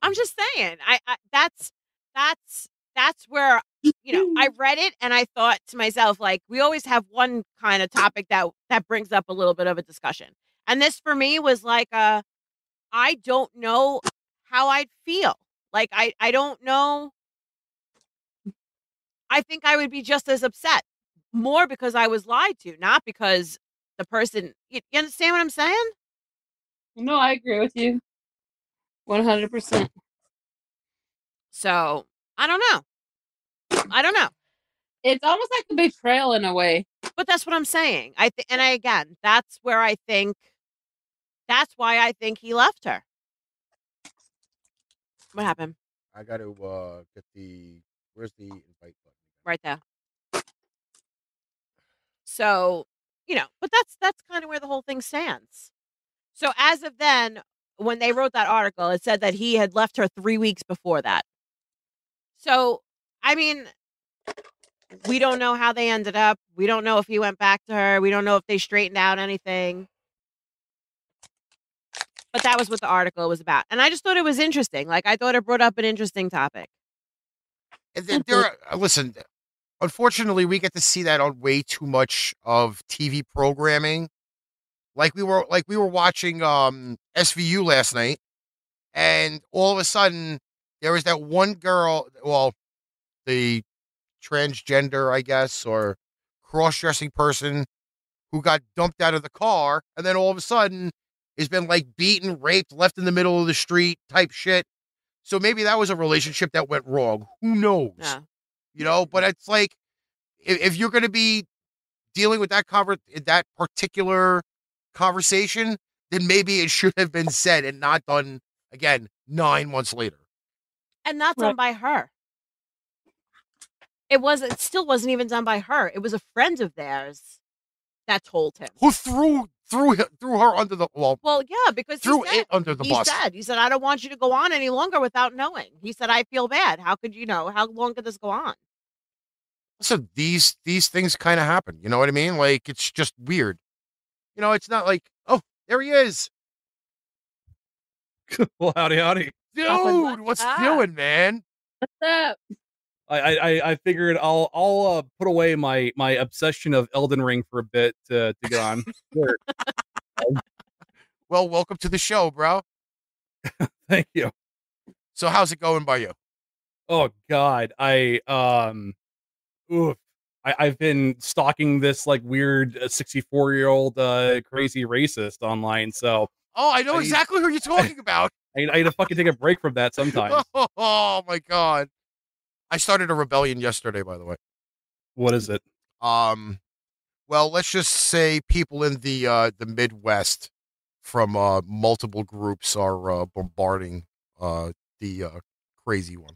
I'm just saying, I that's where, you know, I read it and I thought to myself, like, we always have one kind of topic that brings up a little bit of a discussion. And this for me was like, I don't know how I'd feel. Like, I don't know. I think I would be just as upset, more because I was lied to, not because the person, you understand what I'm saying? No, I agree with you. 100%. So I don't know. It's almost like a betrayal in a way. But that's what I'm saying. And that's where I think, that's why I think he left her. What happened? I got to get where's the invite button? Right there. So, you know, but that's kind of where the whole thing stands. So as of then, when they wrote that article, it said that he had left her 3 weeks before that. So, I mean, we don't know how they ended up. We don't know if he went back to her. We don't know if they straightened out anything. But that was what the article was about. And I just thought it was interesting. Like, I thought it brought up an interesting topic. And then there are, listen, unfortunately, we get to see that on way too much of TV programming. Like we were watching SVU last night, and all of a sudden there was that one girl, well, the transgender, I guess, or cross-dressing person who got dumped out of the car, and then all of a sudden has been like beaten, raped, left in the middle of the street type shit. So maybe that was a relationship that went wrong. Who knows? Yeah. You know, but it's like, if you're going to be dealing with that particular conversation, then maybe it should have been said and not done again 9 months later. And not done by her. It still wasn't even done by her. It was a friend of theirs that told him. Who threw her under the wall. Well, yeah, because threw it under the bus. He said, I don't want you to go on any longer without knowing. He said, I feel bad. How could you know? How long could this go on? So these things kind of happen. You know what I mean? Like, it's just weird. You know, it's not like, oh, there he is. Well, howdy. Dude, what's doing, man? What's up? I figured I'll put away my obsession of Elden Ring for a bit to get on. Sure. Well, welcome to the show, bro. Thank you. So, how's it going by you? Oh God, I've been stalking this like weird 64-year-old crazy racist online. So, oh, I know exactly who you're talking about. I need to fucking take a break from that sometimes. Oh my God. I started a rebellion yesterday, by the way. What is it? Well, let's just say people in the Midwest from multiple groups are bombarding the crazy one.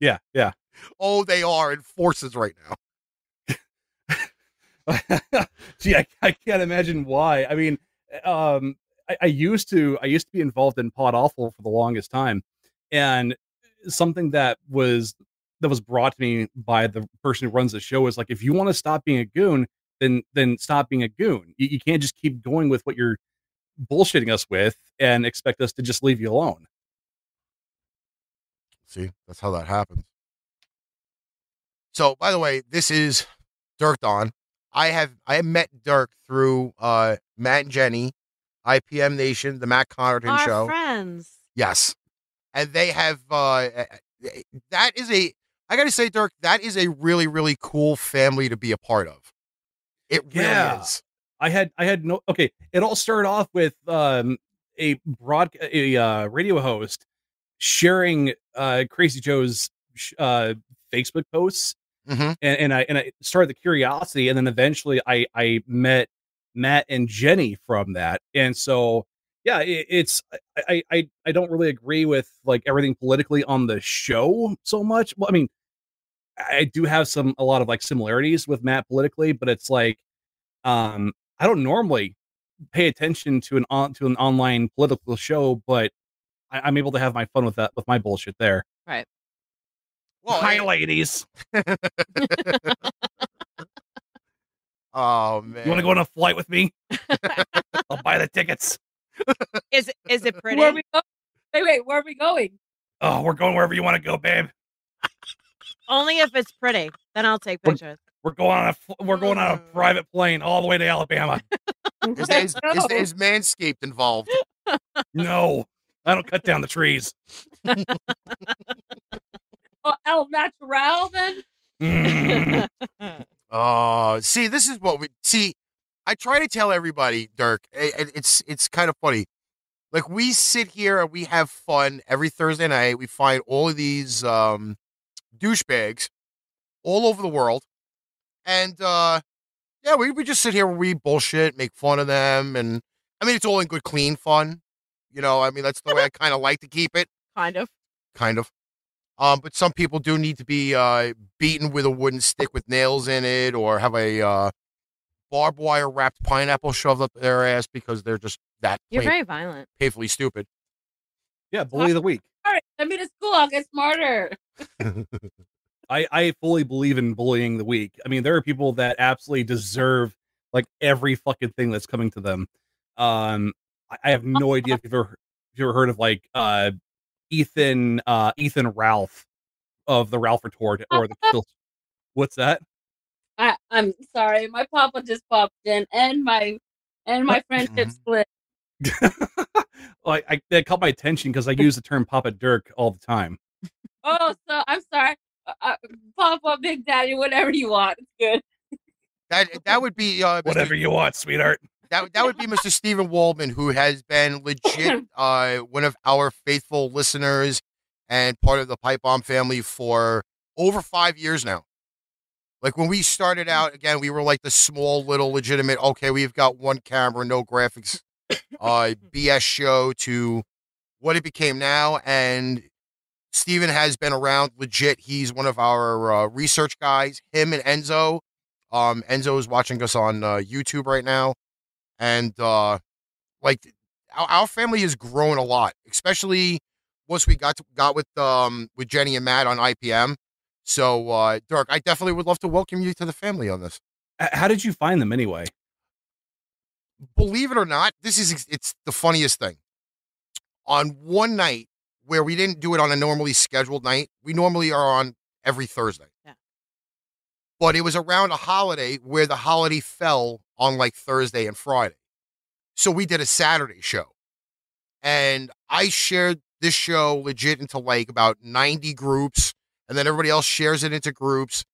Yeah, yeah. Oh, they are in forces right now. Gee, I can't imagine why. I mean, I used to be involved in Pod Awful for the longest time, and something that was brought to me by the person who runs the show is like, if you want to stop being a goon, then stop being a goon. You can't just keep going with what you're bullshitting us with and expect us to just leave you alone. See, that's how that happens. So, by the way, this is Dirk Don. I met Dirk through Matt and Jenny, IPM Nation, the Matt Connerton show. Our friends. Yes. And they have, that is a, I got to say, Dirk, that is a really, really cool family to be a part of. It really is. I had no, okay. It all started off with a radio host sharing Crazy Joe's Facebook posts. Mm-hmm. And I started the curiosity, and then eventually I met Matt and Jenny from that. And so, yeah, I don't really agree with like everything politically on the show so much. Well, I mean, I do have a lot of like similarities with Matt politically, but it's like, I don't normally pay attention to an online political show, but I'm able to have my fun with that, with my bullshit there. Right. Well, hi, ladies. Oh, man. You want to go on a flight with me? I'll buy the tickets. Is it pretty? Where are we going? Wait, where are we going? Oh, we're going wherever you want to go, babe. Only if it's pretty. Then I'll take pictures. We're going on a private plane all the way to Alabama. Is Manscaped involved? No. I don't cut down the trees. El Natural, then. See, this is what we see. I try to tell everybody, Dirk. It's kind of funny. Like, we sit here and we have fun every Thursday night. We find all of these douchebags all over the world, and we just sit here and we bullshit, make fun of them, and I mean, it's all in good, clean fun. You know, I mean, that's the way I kind of like to keep it. Kind of. But some people do need to be beaten with a wooden stick with nails in it, or have a barbed wire wrapped pineapple shoved up their ass because they're just that. You're very violent, painfully stupid. Yeah, bully of the week. All right, send me to school. I'll get smarter. I fully believe in bullying the weak. I mean, there are people that absolutely deserve like every fucking thing that's coming to them. I have no idea if you've ever heard of like. Ethan Ralph of The Ralph Retort or the what's that? I'm sorry, my papa just popped in and my friendship split. Well, that caught my attention because I use the term Papa Dirk all the time. Oh, so I'm sorry, Papa, Big Daddy, whatever you want, it's good. That would be whatever you want, sweetheart. That would be Mr. Steven Waldman, who has been legit one of our faithful listeners and part of the Pipe Bomb family for over 5 years now. Like, when we started out, again, we were like the small, little, legitimate, okay, we've got one camera, no graphics, BS show to what it became now. And Steven has been around legit. He's one of our research guys, him and Enzo. Enzo is watching us on YouTube right now. And, like, our family has grown a lot, especially once we got with Jenny and Matt on IPM. So, Dirk, I definitely would love to welcome you to the family on this. How did you find them anyway? Believe it or not, it's the funniest thing. On one night where we didn't do it on a normally scheduled night, we normally are on every Thursday. Yeah. But it was around a holiday where the holiday fell on like Thursday and Friday. So we did a Saturday show. And I shared this show legit into like about 90 groups. And then everybody else shares it into groups.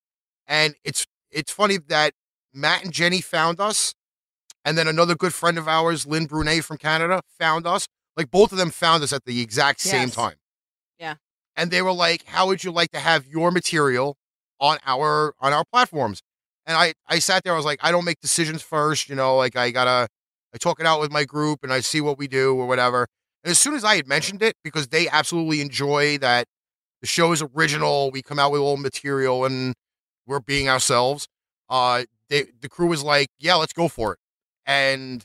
And it's funny that Matt and Jenny found us. And then another good friend of ours, Lynn Brunet from Canada, found us. Like, both of them found us at the exact same time. Yeah. And they were like, how would you like to have your material on our platforms? And I sat there, I was like, I don't make decisions first, you know, like I talk it out with my group and I see what we do or whatever. And as soon as I had mentioned it, because they absolutely enjoy that the show is original, we come out with old material and we're being ourselves, the crew was like, yeah, let's go for it. And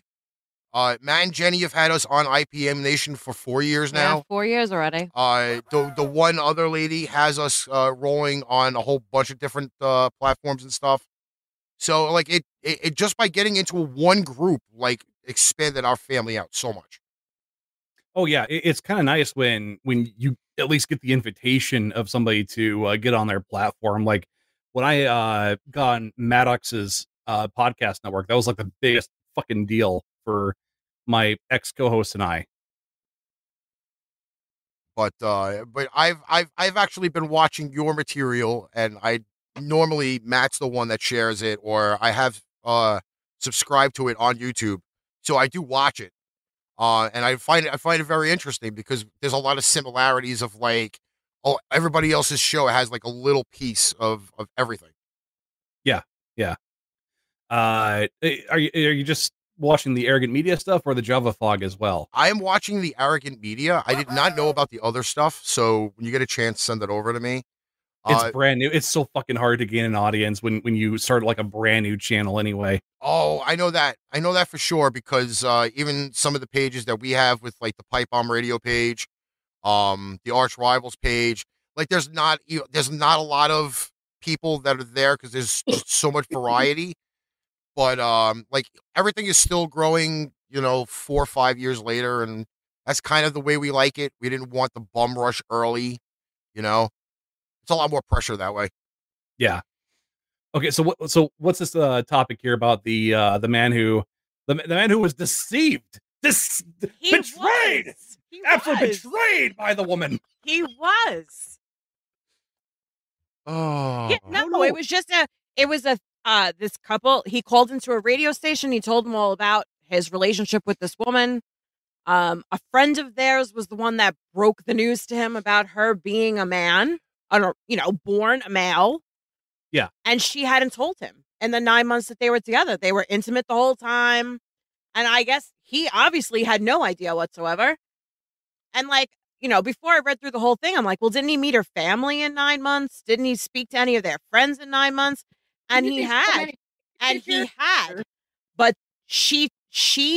Matt and Jenny have had us on IPM Nation for 4 years now. Yeah, 4 years already. The one other lady has us rolling on a whole bunch of different platforms and stuff. So, like, it just by getting into one group, like, expanded our family out so much. Oh, yeah. It's kind of nice when you at least get the invitation of somebody to get on their platform. Like, when I got on Maddox's podcast network. That was like the biggest fucking deal for my ex co-host and I. But I've actually been watching your material, and I normally match the one that shares it, or I have subscribed to it on YouTube. So I do watch it, and I find it very interesting because there's a lot of similarities of like, oh, everybody else's show has like a little piece of everything. Yeah, yeah. Are you just watching the Arrogant Media stuff or the Java Fog as well? I am watching the Arrogant Media. I did not know about the other stuff, so when you get a chance, send that over to me. It's brand new. It's so fucking hard to gain an audience when you start like a brand new channel anyway. Oh, I know that. I know that for sure, because even some of the pages that we have with like the Pipe Bomb Radio page, the Arch Rivals page, like there's not a lot of people that are there because there's so much variety. But, like, everything is still growing, you know, 4 or 5 years later, and that's kind of the way we like it. We didn't want the bum rush early, you know? It's a lot more pressure that way. Yeah. Okay, so what's this topic here about the man who... The man who was deceived! Betrayed! He absolutely was betrayed by the woman! He was! Oh... Yeah, no, it was just a... It was a... this couple, he called into a radio station. He told them all about his relationship with this woman. A friend of theirs was the one that broke the news to him about her being a man, or, you know, born a male. Yeah. And she hadn't told him in the 9 months that they were together. They were intimate the whole time. And I guess he obviously had no idea whatsoever. And like, you know, before I read through the whole thing, I'm like, well, didn't he meet her family in 9 months? Didn't he speak to any of their friends in 9 months? And he had, but she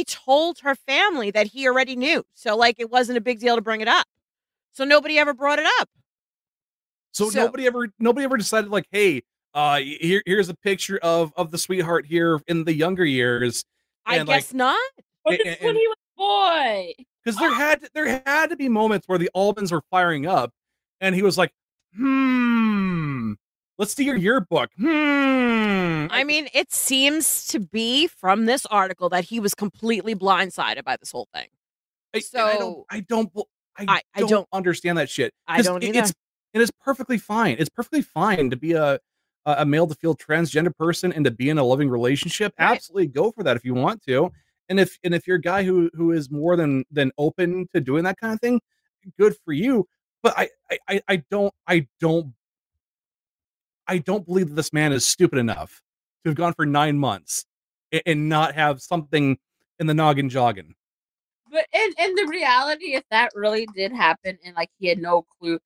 told her family that he already knew. So like, it wasn't a big deal to bring it up. So nobody ever brought it up. So nobody ever decided like, hey, here's a picture of the sweetheart here in the younger years. And I guess not. Or just when he was a boy. Because there had to be moments where the Albans were firing up and he was like, let's see your yearbook. I mean, it seems to be from this article that he was completely blindsided by this whole thing. I don't understand that shit. I don't either. It's perfectly fine. It's perfectly fine to be a male to feel transgender person and to be in a loving relationship. Right. Absolutely, go for that if you want to. And if you're a guy who is more than open to doing that kind of thing, good for you. But I don't believe that this man is stupid enough to have gone for 9 months and not have something in the noggin jogging. But in the reality, if that really did happen and like he had no clue,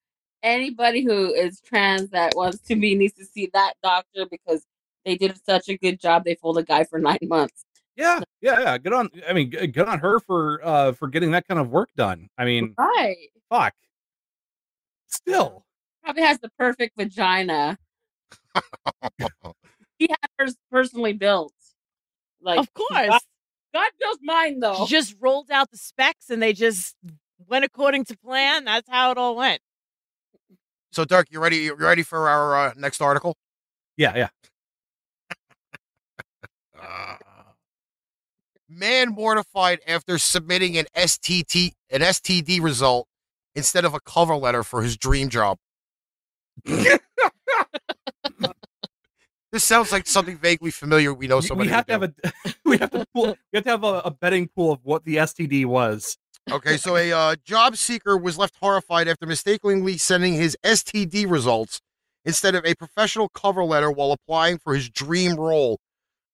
anybody who is trans that wants to be needs to see that doctor because they did such a good job. They fooled a guy for 9 months. Yeah, yeah, yeah. Good on. I mean, good on her for getting that kind of work done. I mean, right? Fuck. Still, probably has the perfect vagina. He had hers personally built. Like, of course, God built mine though. She just rolled out the specs, and they just went according to plan. That's how it all went. So, Dirk, you ready? You ready for our next article? Yeah. Man mortified after submitting an STD result instead of a cover letter for his dream job. This sounds like something vaguely familiar. We know somebody. We have to have a betting pool of what the STD was. Okay, so a job seeker was left horrified after mistakenly sending his STD results instead of a professional cover letter while applying for his dream role.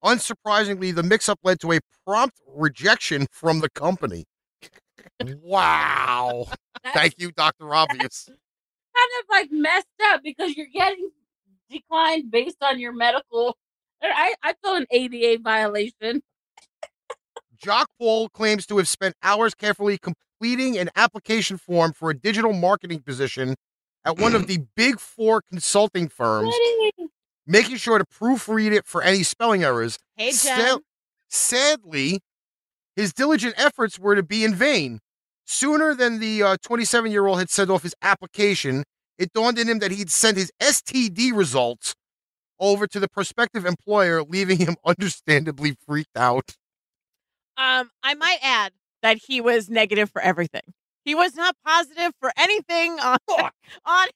Unsurprisingly, the mix-up led to a prompt rejection from the company. Wow! Thank you, Dr. Obvious. Kind of like messed up because you're getting declined based on your medical. I feel an ADA violation. Jock Paul claims to have spent hours carefully completing an application form for a digital marketing position at one of the big four consulting firms, making sure to proofread it for any spelling errors. Hey, Jen. Sadly, his diligent efforts were to be in vain. Sooner than the 27-year-old had sent off his application, it dawned on him that he'd sent his STD results over to the prospective employer, leaving him understandably freaked out. I might add that he was negative for everything. He was not positive for anything on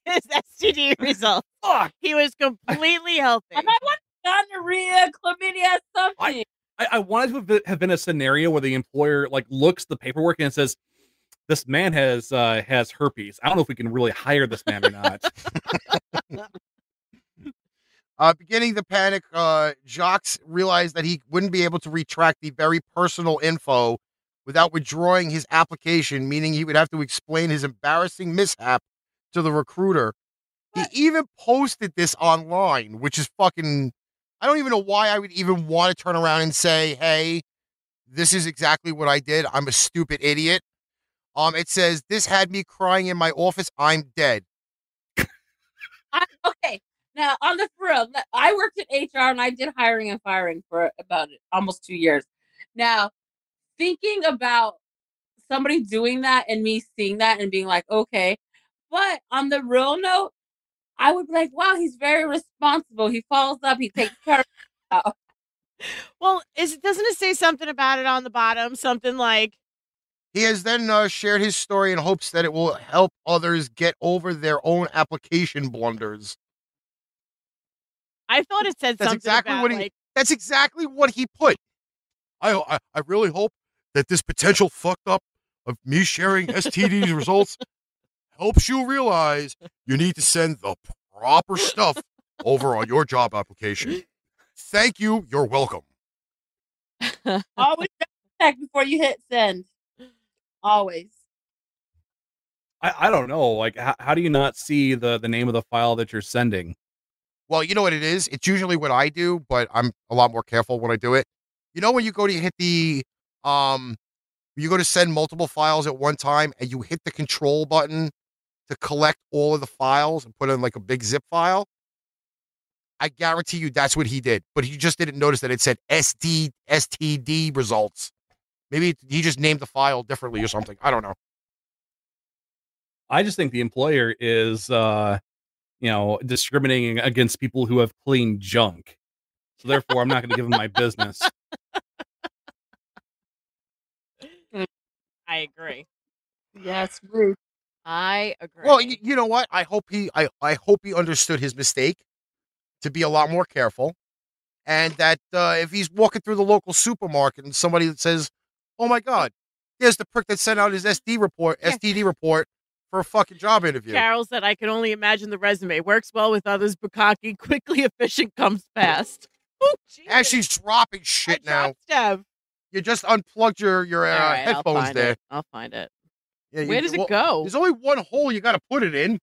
his STD results. Fuck. He was completely healthy. I might want gonorrhea, chlamydia, something. I wanted to have been a scenario where the employer like looks the paperwork and says, "This man has herpes. I don't know if we can really hire this man or not." Beginning the panic, Jacques realized that he wouldn't be able to retract the very personal info without withdrawing his application, meaning he would have to explain his embarrassing mishap to the recruiter. What? He even posted this online, which is fucking... I don't even know why I would even want to turn around and say, hey, this is exactly what I did. I'm a stupid idiot. It says, this had me crying in my office. I'm dead. Okay. Now, on the front, I worked at HR and I did hiring and firing for about almost 2 years. Now, thinking about somebody doing that and me seeing that and being like, okay. But on the real note, I would be like, wow, he's very responsible. He follows up. He takes care of himself. Well, doesn't it say something about it on the bottom? Something like, he has then shared his story in hopes that it will help others get over their own application blunders. I thought it said something about what he, like... That's exactly what he put. I really hope that this potential fucked up of me sharing STD results helps you realize you need to send the proper stuff over on your job application. Thank you. You're welcome. Always check before you hit send. Always. I don't know. Like, how do you not see the name of the file that you're sending? Well, you know what it is? It's usually what I do, but I'm a lot more careful when I do it. You know when you go to hit the... you go to send multiple files at one time and you hit the control button to collect all of the files and put in like a big zip file. I guarantee you that's what he did, but he just didn't notice that it said STD results. Maybe he just named the file differently or something. I don't know. I just think the employer is, discriminating against people who have clean junk. So therefore I'm not going to give him my business. I agree. Yes, Bruce. I agree. Well, you know what? I hope he understood his mistake to be a lot more careful, and that if he's walking through the local supermarket and somebody says, "Oh my God, there's the prick that sent out his STD report for a fucking job interview." Carol said, "I can only imagine the resume works well with others, but cocky, quickly efficient, comes fast." Oh, Jesus. And she's dropping shit now. You just unplugged your headphones. I'll find it. Yeah, Where does it go? There's only one hole you got to put it in.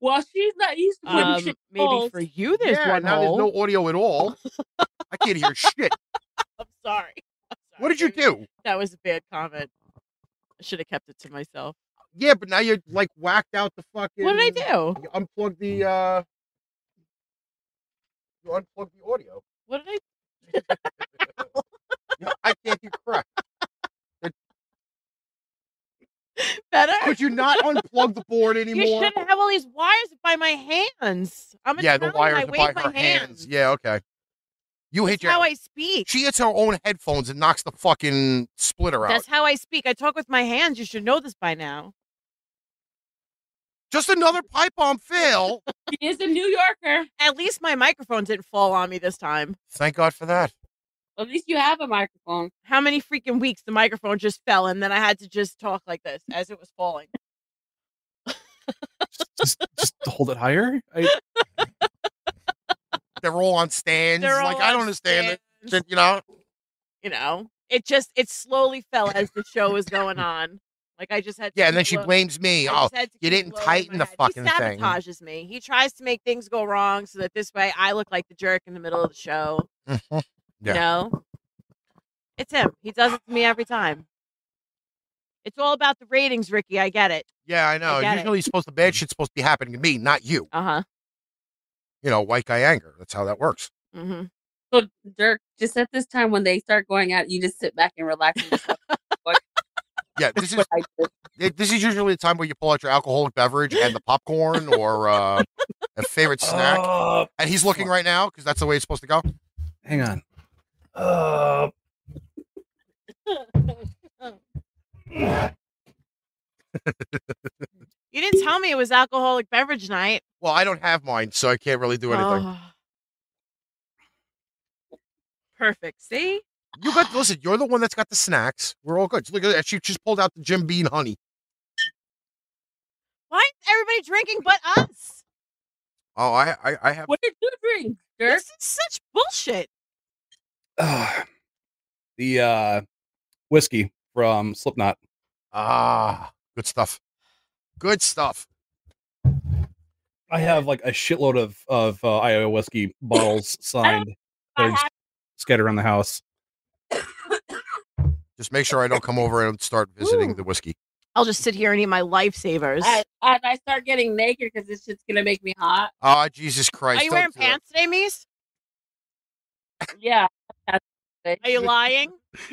Well, she's not used to putting shit maybe holes. For you, there's one hole. There's no audio at all. I can't hear shit. I'm sorry. What did you do? That was a bad comment. I should have kept it to myself. Yeah, but now you're like whacked out the fucking... What did I do? You unplugged the... You unplugged the audio. What did I do? I can't do crap. Better? Could you not unplug the board anymore? You shouldn't have all these wires by my hands. The wires are by her hands. Yeah, okay. That's how I speak. She hits her own headphones and knocks the fucking splitter out. That's how I speak. I talk with my hands. You should know this by now. Just another pipe bomb fail. He is a New Yorker. At least my microphone didn't fall on me this time. Thank God for that. Well, at least you have a microphone. How many freaking weeks the microphone just fell and then I had to just talk like this as it was falling. just hold it higher? They're all on stands. I don't understand it. You know? It slowly fell as the show was going on. Like I just had to... Yeah, and then she blames me. Oh, you didn't tighten the fucking thing. He sabotages me. He tries to make things go wrong so that this way I look like the jerk in the middle of the show. Yeah. No, it's him. He does it to me every time. It's all about the ratings, Ricky. I get it. Yeah, I know. Usually the bad shit's supposed to be happening to me, not you. Uh-huh. White guy anger. That's how that works. Mm-hmm. So, Dirk, just at this time when they start going out, you just sit back and relax. Yeah, this is usually the time where you pull out your alcoholic beverage and the popcorn or a favorite snack. And he's looking right now because that's the way it's supposed to go. Hang on. You didn't tell me it was alcoholic beverage night. Well, I don't have mine, so I can't really do anything. Perfect. See? You got to, listen, you're the one that's got the snacks. We're all good. Look at that. She just pulled out the Jim Beam honey. Why is everybody drinking but us? Oh, I have. What did you drink, Dirk? This is such bullshit. The whiskey from Slipknot. Ah, good stuff. Good stuff. I have like a shitload of Iowa whiskey bottles signed. Scattered around the house. Just make sure I don't come over and start visiting the whiskey. I'll just sit here and eat my lifesavers. I start getting naked because this shit's going to make me hot. Oh, Jesus Christ. Are you wearing pants today, Meice? Yeah. Are you lying?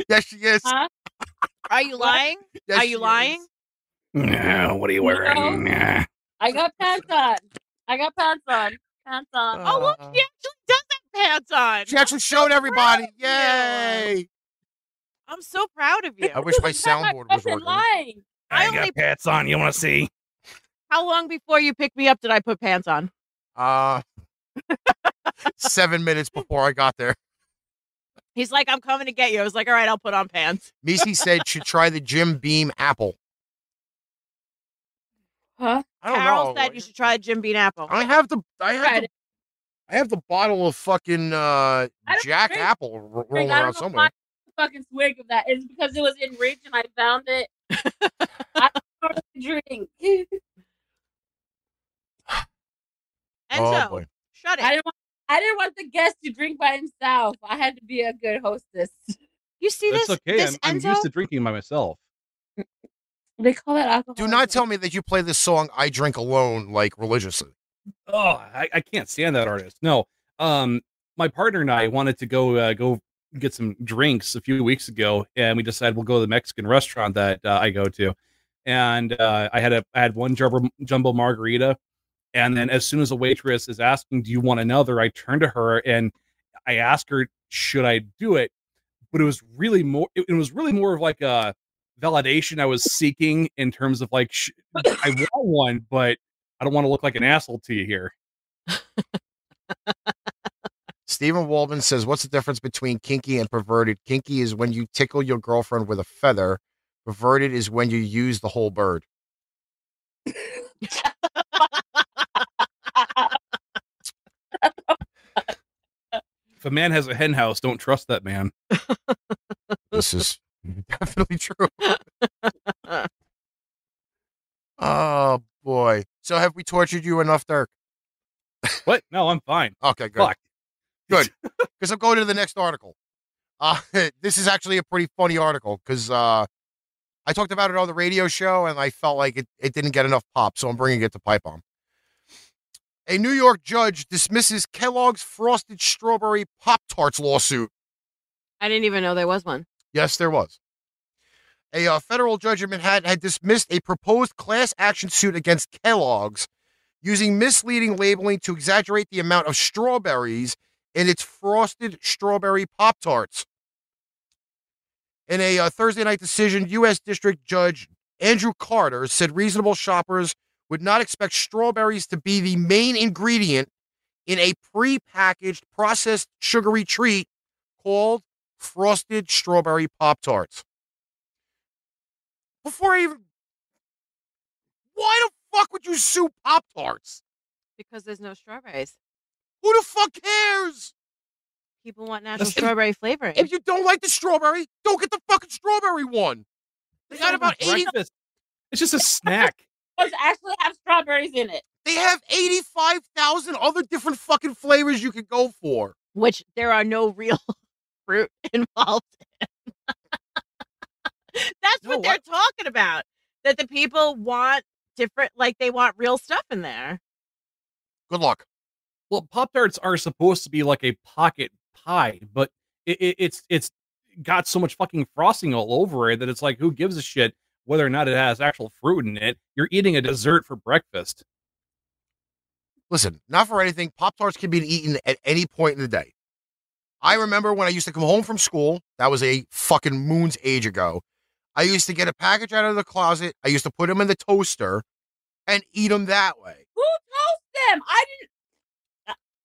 Yes, she is. Huh? Are you lying? Yes, are you lying? No, what are you wearing? No. I got pants on. Pants on. Oh, look, she actually does have pants on. She actually showed everybody. Yay. I'm so proud of you. I wish my soundboard was working. I got pants on. You want to see? How long before you picked me up did I put pants on? 7 minutes before I got there. He's like, I'm coming to get you. I was like, all right, I'll put on pants. Meice said she'd try the Jim Beam apple. Huh? I don't know. Carol said you should try a Jim Beam apple. I have the bottle of fucking Jack Apple rolling around somewhere. Fucking swig of that is because it was in reach and I found it. I started to drink. Enzo, shut it. I didn't want the guest to drink by himself. I had to be a good hostess. You see this? That's okay. This I'm used to drinking by myself. They call that alcohol. Do not tell me that you play this song "I Drink Alone" like religiously. Oh, I can't stand that artist. No, my partner and I wanted to go get some drinks a few weeks ago, and we decided we'll go to the Mexican restaurant that I go to, and I had one jumbo margarita, and then as soon as the waitress is asking, "Do you want another?" I turn to her and I ask her, "Should I do it?" But it was really more. It was really more of like a validation I was seeking in terms of like I want one, but I don't want to look like an asshole to you here. Steven Waldman says, what's the difference between kinky and perverted? Kinky is when you tickle your girlfriend with a feather. Perverted is when you use the whole bird. If a man has a hen house, don't trust that man. This is definitely true. Oh, boy. So have we tortured you enough, Dirk? What? No, I'm fine. Okay, good. Fuck. Good, because I'm going to the next article. This is actually a pretty funny article because I talked about it on the radio show and I felt like it didn't get enough pop, so I'm bringing it to Pipe Bomb. A New York judge dismisses Kellogg's Frosted Strawberry Pop-Tarts lawsuit. I didn't even know there was one. Yes, there was. A federal judge in Manhattan had dismissed a proposed class action suit against Kellogg's using misleading labeling to exaggerate the amount of strawberries in its Frosted Strawberry Pop-Tarts. In a Thursday night decision, U.S. District Judge Andrew Carter said reasonable shoppers would not expect strawberries to be the main ingredient in a pre-packaged processed sugary treat called Frosted Strawberry Pop-Tarts. Why the fuck would you sue Pop-Tarts? Because there's no strawberries. Who the fuck cares? People want natural strawberry flavoring. If you don't like the strawberry, don't get the fucking strawberry one. They got about 80. It's just a snack. It actually have strawberries in it. They have 85,000 other different fucking flavors you could go for. Which there are no real fruit involved in. That's what they're talking about. That the people want different, like they want real stuff in there. Good luck. Well, Pop-Tarts are supposed to be like a pocket pie, but it's got so much fucking frosting all over it that it's like, who gives a shit whether or not it has actual fruit in it? You're eating a dessert for breakfast. Listen, not for anything, Pop-Tarts can be eaten at any point in the day. I remember when I used to come home from school, that was a fucking moon's age ago, I used to get a package out of the closet, I used to put them in the toaster, and eat them that way. Who toasts them? I didn't...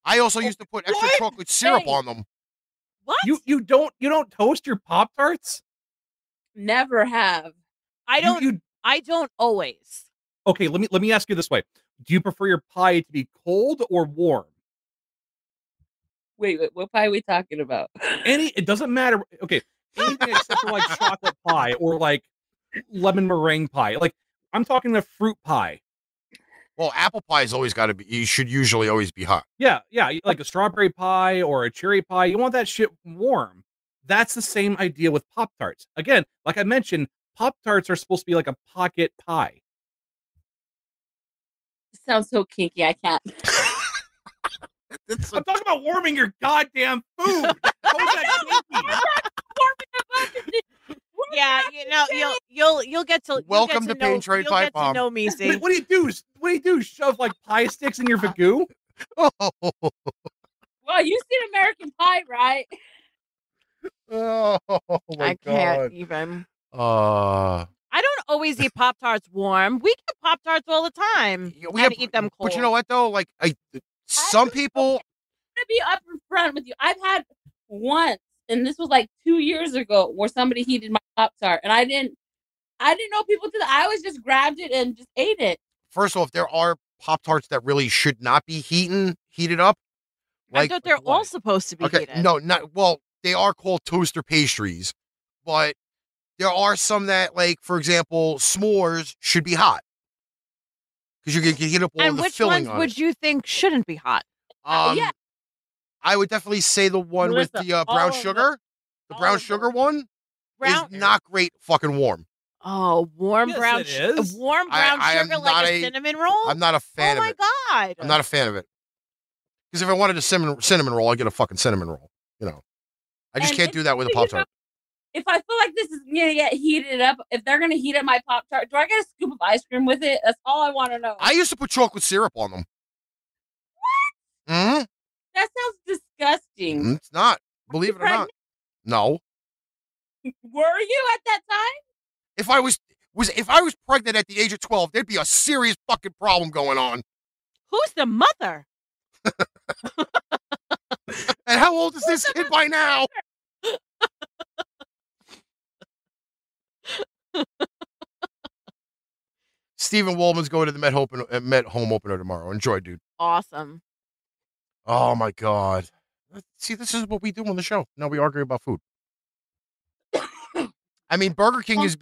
I also used to put extra chocolate syrup on them. What? You don't toast your Pop-Tarts? Never have. I don't always. Okay, let me ask you this way. Do you prefer your pie to be cold or warm? Wait, what pie are we talking about? It doesn't matter. Okay, anything except for like chocolate pie or like lemon meringue pie. Like, I'm talking the fruit pie. Well, apple pie is always got to be, you should usually always be hot. Yeah, like a strawberry pie or a cherry pie. You want that shit warm. That's the same idea with Pop-Tarts. Again, like I mentioned, Pop-Tarts are supposed to be like a pocket pie. Sounds so kinky, I can't. I'm talking about warming your goddamn food. How is that kinky? Yeah, you know, you'll get to welcome to Pain Train Pipe Bomb. Know me, see. What do you do? What do you do? Shove like pie sticks in your vagoo? Oh. Well, you've seen American Pie, right? Oh my God! I can't even. I don't always eat Pop-Tarts warm. We get Pop-Tarts all the time. We have to eat them cold. But you know what though? Like some people. I'm gonna be up in front with you. I've had once, and this was like 2 years ago, where somebody heated my Pop-Tart, and I didn't know people did that. I always just grabbed it and just ate it. First off, there are Pop-Tarts that really should not be heated up. Like, I thought they're all supposed to be heated. No, not well. They are called toaster pastries, but there are some that, like, for example, s'mores should be hot because you can heat up all the filling on it. And which ones would you think shouldn't be hot? Yeah. I would definitely say the one with the brown sugar. The brown sugar one is not great fucking warm. Oh, warm brown sugar like a cinnamon roll? I'm not a fan of it. Oh, my God. I'm not a fan of it. Because if I wanted a cinnamon roll, I'd get a fucking cinnamon roll, you know. I just can't do that with a Pop-Tart. If I feel like this is going to get heated up, if they're going to heat up my Pop-Tart, do I get a scoop of ice cream with it? That's all I want to know. I used to put chocolate syrup on them. What? Mm-hmm. That sounds disgusting. It's not. Believe it or not. No. Were you at that time? If I was pregnant at the age of 12, there'd be a serious fucking problem going on. Who's the mother? And how old is this kid by now? Steven Waldman's going to the Met Home opener tomorrow. Enjoy, dude. Awesome. Oh, my God. See, this is what we do on the show. Now we argue about food. I mean, Burger King is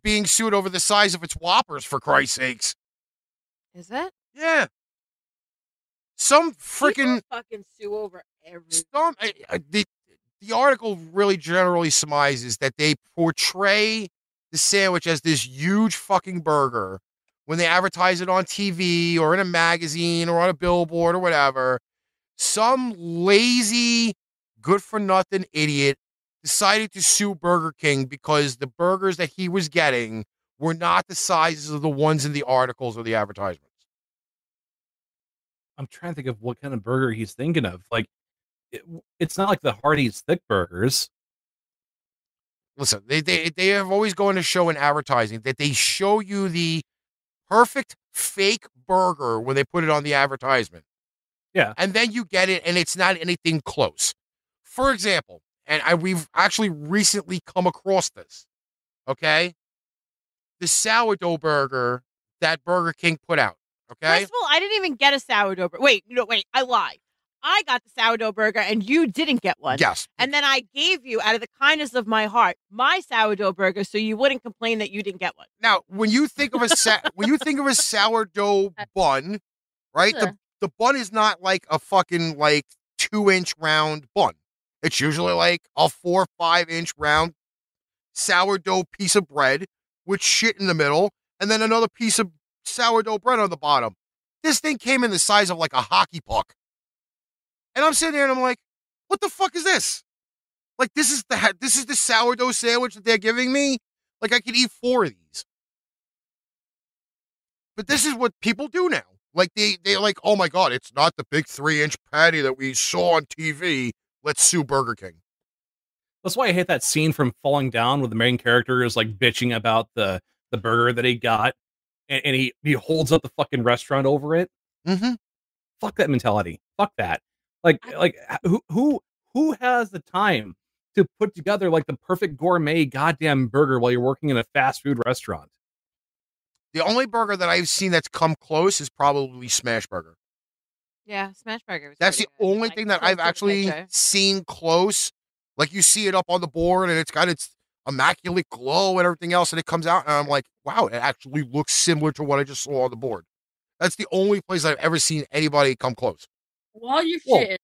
being sued over the size of its Whoppers, for Christ's sakes. Is it? Yeah. Some freaking sue over everything. The article really generally surmises that they portray the sandwich as this huge fucking burger when they advertise it on TV or in a magazine or on a billboard or whatever. Some lazy, good-for-nothing idiot decided to sue Burger King because the burgers that he was getting were not the sizes of the ones in the articles or the advertisements. I'm trying to think of what kind of burger he's thinking of. Like, it's not like the Hardee's thick burgers. Listen, they have always gone to show in advertising that they show you the perfect fake burger when they put it on the advertisement. Yeah. And then you get it, and it's not anything close. For example, and we've actually recently come across this, okay? The sourdough burger that Burger King put out. Okay. First of all, I didn't even get a sourdough burger. Wait, I lied. I got the sourdough burger and you didn't get one. Yes. And then I gave you, out of the kindness of my heart, my sourdough burger so you wouldn't complain that you didn't get one. Now, when you think of a sourdough bun, right? The bun is not like a fucking like 2-inch round bun. It's usually like a 4 or 5-inch round sourdough piece of bread with shit in the middle and then another piece of sourdough bread on the bottom. This thing came in the size of like a hockey puck. And I'm sitting there and I'm like, what the fuck is this? Like, this is the sourdough sandwich that they're giving me? Like, I could eat 4 of these. But this is what people do now. Like, they're like, oh, my God, it's not the big 3-inch patty that we saw on TV. Let's sue Burger King. That's why I hate that scene from Falling Down where the main character is, like, bitching about the burger that he got, and he holds up the fucking restaurant over it. Mm-hmm. Fuck that mentality. Fuck that. Like who has the time to put together, like, the perfect gourmet goddamn burger while you're working in a fast food restaurant? The only burger that I've seen that's come close is probably Smashburger. Yeah, Smashburger. That's the only thing that I've actually seen close. Like, you see it up on the board, and it's got its immaculate glow and everything else, and it comes out, and I'm like, wow, it actually looks similar to what I just saw on the board. That's the only place I've ever seen anybody come close. Well, you shit. The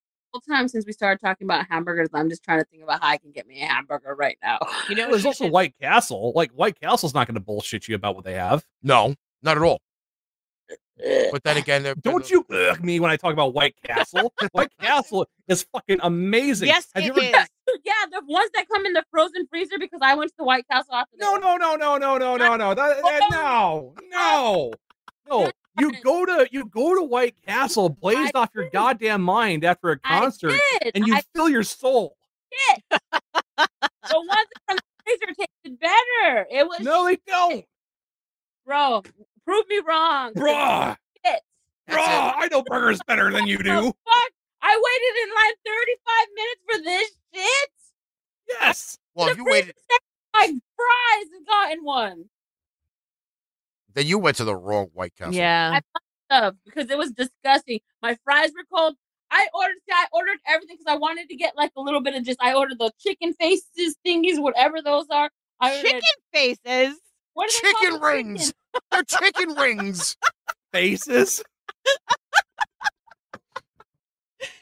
whole time since we started talking about hamburgers, I'm just trying to think about how I can get me a hamburger right now. You know, there's also White Castle. Like, White Castle's not going to bullshit you about what they have. No, not at all. But then again, don't you me when I talk about White Castle? White Castle is fucking amazing. Yes, it is. Yeah, the ones that come in the frozen freezer, because I went to the White Castle after. No. You go to White Castle, blazed off your goddamn mind after a concert, and you feel your soul. The ones from the freezer tasted better. It was no, they don't, bro. Prove me wrong, bruh. I know burgers better than you do. Fuck! I waited in line 35 minutes for this shit. Yes. Well, if you waited, like fries and gotten one. Then you went to the wrong White Castle. Yeah, I fucked up because it was disgusting. My fries were cold. I ordered everything because I wanted to get like a little bit of just. I ordered the chicken faces thingies, whatever those are. Chicken faces. What are they called? Rings. They're chicken rings. Faces.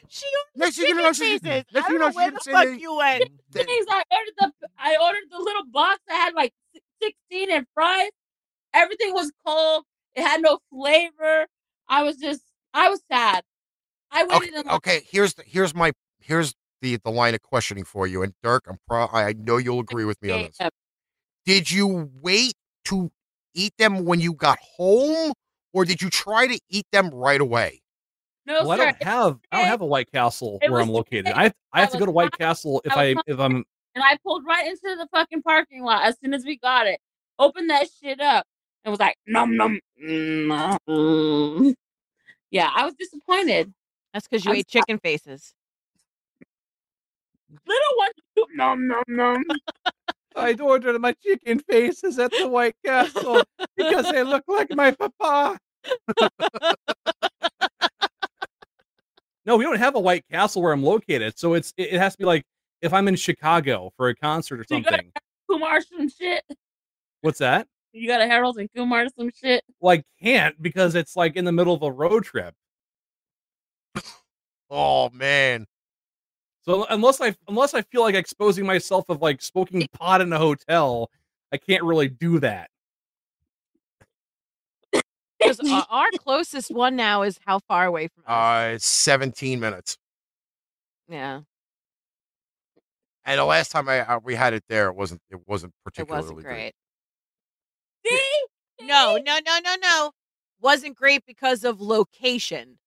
She ordered chicken faces. I don't know where the fuck you went. I ordered the little box that had like 16 and fries. Everything was cold. It had no flavor. I was sad. I waited. Okay. Here's the line of questioning for you. And Dirk, I know you'll agree with me on this. Did you wait to eat them when you got home, or did you try to eat them right away? No, well, sir. I don't have a White Castle where I'm located. I have to go to White Castle if I'm. And I pulled right into the fucking parking lot as soon as we got it. Opened that shit up and was like, nom nom. Yeah, I was disappointed. That's because you ate chicken faces. Little one, nom nom nom. I ordered my chicken faces at the White Castle because they look like my papa. No, we don't have a White Castle where I'm located, so it has to be like if I'm in Chicago for a concert or something. Kumar some shit. What's that? You got a Harold and Kumar or some shit? Well, I can't because it's like in the middle of a road trip. Oh man! So unless I feel like exposing myself of like smoking pot in a hotel, I can't really do that. Because our closest one now is how far away from us? 17 minutes. Yeah. And the last time we had it there, it wasn't particularly great. No. Wasn't great because of location,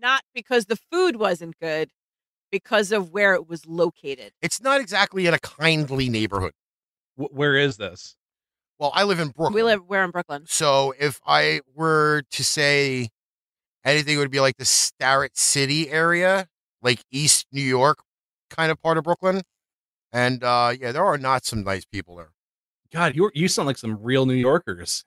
not because the food wasn't good, because of where it was located. It's not exactly in a kindly neighborhood. Where is this? Well, I live in Brooklyn. We're in Brooklyn. So if I were to say anything, it would be like the Starrett City area, like East New York kind of part of Brooklyn. And yeah, there are not some nice people there. God, you sound like some real New Yorkers.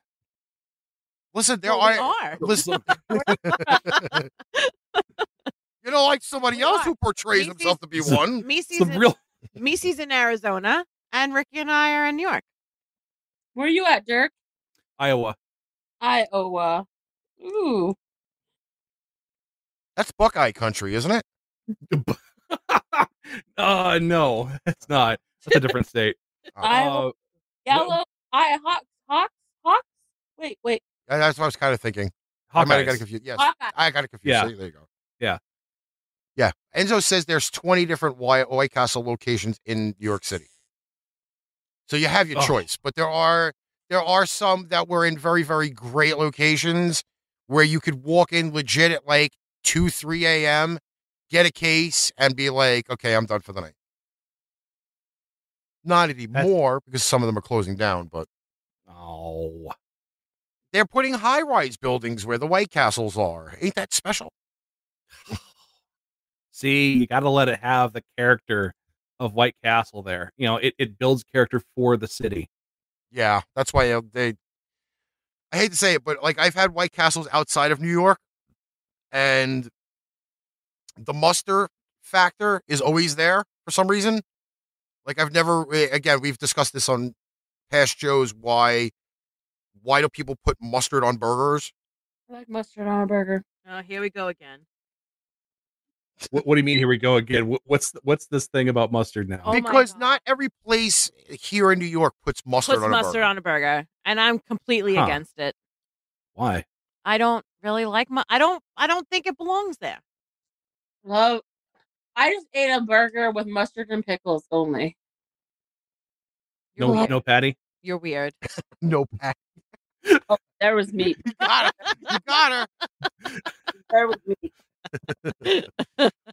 Listen, there are. Listen, you know, like somebody else who portrays himself to be one. Meice's in Arizona, and Ricky and I are in New York. Where are you at, Dirk? Iowa. Ooh, that's Buckeye country, isn't it? No, it's not. That's a different state. Iowa. Yellow eye hawks. Wait. That's what I was kind of thinking. Hawkeyes. I might have got confused. Yes, Hawkeyes. I got it confused. Yeah. There you go. Yeah. Enzo says there's 20 different White Castle locations in New York City. So you have your choice, but there are some that were in very, very great locations where you could walk in legit at like 2, 3 a.m., get a case, and be like, okay, I'm done for the night. Not anymore, because some of them are closing down, but... Oh. They're putting high-rise buildings where the White Castles are. Ain't that special? See, you got to let it have the character of White Castle there. You know, it builds character for the city. Yeah, that's why they... I hate to say it, but, like, I've had White Castles outside of New York, and the muster factor is always there for some reason. Like, I've never... Again, we've discussed this on past shows, why do people put mustard on burgers? I like mustard on a burger. Oh, here we go again. What do you mean, here we go again? What's this thing about mustard now? Oh, because not every place here in New York puts mustard on a burger. And I'm completely against it. Why? I don't really like I don't think it belongs there. Well, I just ate a burger with mustard and pickles only. No patty? You're weird. No patty. Oh, there was meat. You got her. You got her. There was meat.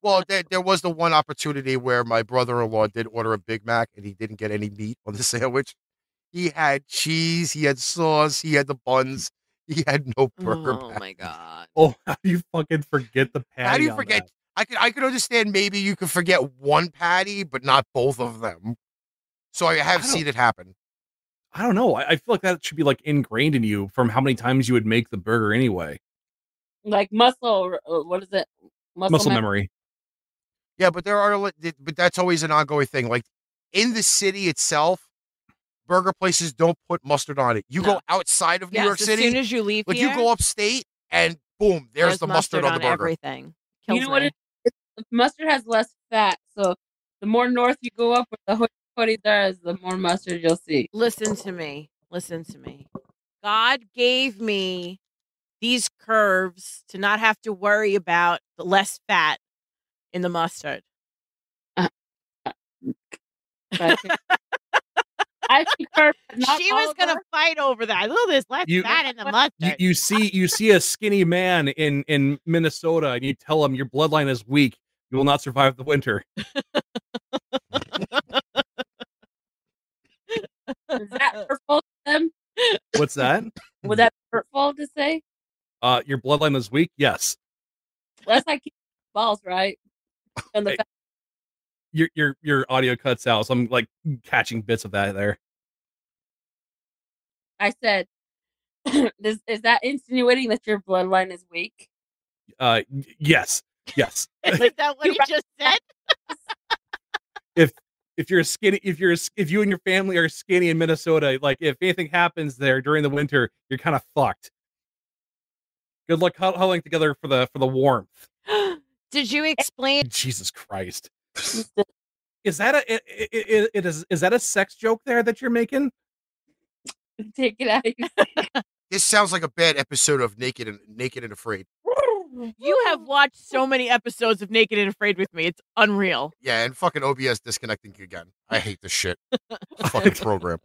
Well, there was the one opportunity where my brother-in-law did order a Big Mac and he didn't get any meat on the sandwich. He had cheese, he had sauce, he had the buns, he had no burger. Oh patty. My god! Oh, how do you fucking forget the patty? How do you forget? That? I could understand maybe you could forget one patty, but not both of them. So I have seen it happen. I don't know. I feel like that should be like ingrained in you from how many times you would make the burger anyway. Like muscle, what is it? Muscle memory. Yeah, but that's always an ongoing thing. Like in the city itself, burger places don't put mustard on it. You go outside of New York City. As soon as you leave, like here, you go upstate, and boom, there's the mustard on the burger. Everything. Kills you know me. What? Mustard has less fat, so the more north you go up with the hoodie there is, the more mustard you'll see. Listen to me. God gave me these curves to not have to worry about the less fat in the mustard. I think she was going to fight over that. Look, there's less fat in the mustard. You see a skinny man in Minnesota and you tell him your bloodline is weak. You will not survive the winter. Is that hurtful to them? What's that? Would that be hurtful to say? Your bloodline is weak? Yes. Well, that's like balls, right? And the your audio cuts out, so I'm like catching bits of that there. I said, is that insinuating that your bloodline is weak? Yes. Is that what you just said? If you and your family are skinny in Minnesota, like if anything happens there during the winter, you're kind of fucked. Good luck huddling together for the warmth. Did you explain? Jesus Christ! Is that a sex joke there that you're making? Take it out of your. This sounds like a bad episode of Naked and Afraid. You have watched so many episodes of Naked and Afraid with me. It's unreal. Yeah, and fucking OBS disconnecting again. I hate this shit. Fucking program.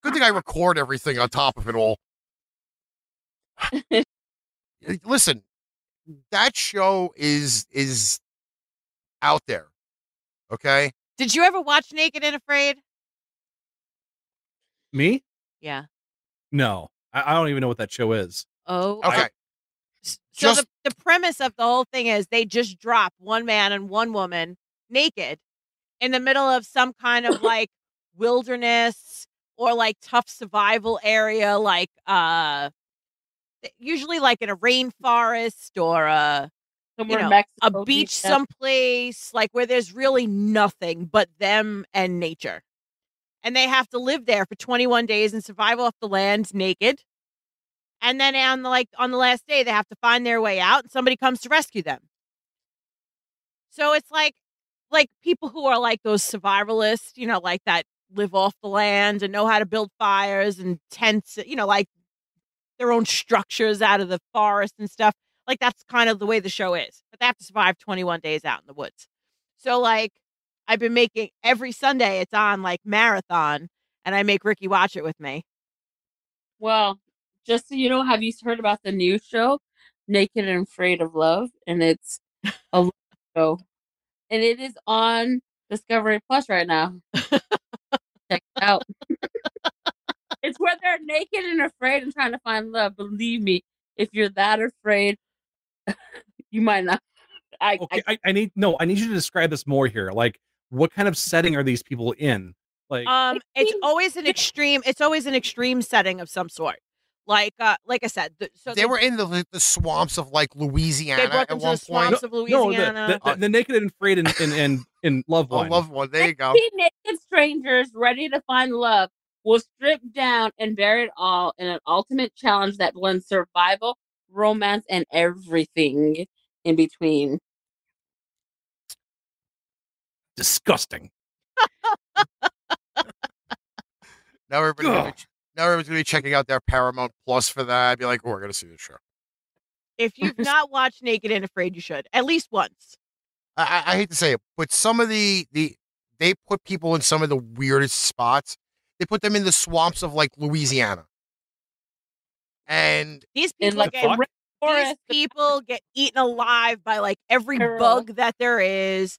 Good thing I record everything on top of it all. Listen, that show is out there. Okay? Did you ever watch Naked and Afraid? Me? Yeah. No. I don't even know what that show is. Oh. Okay. So the premise of the whole thing is they just drop one man and one woman naked in the middle of some kind of like wilderness or like tough survival area, like usually like in a rainforest or a beach someplace, like where there's really nothing but them and nature. And they have to live there for 21 days and survive off the land naked. And then on the last day, they have to find their way out and somebody comes to rescue them. So it's like people who are like those survivalists, you know, like that live off the land and know how to build fires and tents, you know, like their own structures out of the forest and stuff. Like that's kind of the way the show is. But they have to survive 21 days out in the woods. So like I've been making every Sunday it's on like marathon and I make Ricky watch it with me. Well. Just so you know, have you heard about the new show, Naked and Afraid of Love? And it's a love show. And it is on Discovery Plus right now. Check it out. It's where they're naked and afraid and trying to find love. Believe me, if you're that afraid, you might not. I need you to describe this more here. Like, what kind of setting are these people in? Like, it's always an extreme. It's always an extreme setting of some sort. Like I said, so they were in the swamps of like Louisiana. They brought them at one point. Swamps of Louisiana. No, the naked and afraid and loved one. Oh, loved one. There you go. 15 naked strangers ready to find love will strip down and bury it all in an ultimate challenge that blends survival, romance, and everything in between. Disgusting. Now everybody's gonna be checking out their Paramount Plus for that. I'd be like, oh, we're gonna see this show. If you've not watched Naked and Afraid, you should at least once. I hate to say it, but some of they put people in some of the weirdest spots. They put them in the swamps of like Louisiana, and these people get eaten alive by like every bug that there is.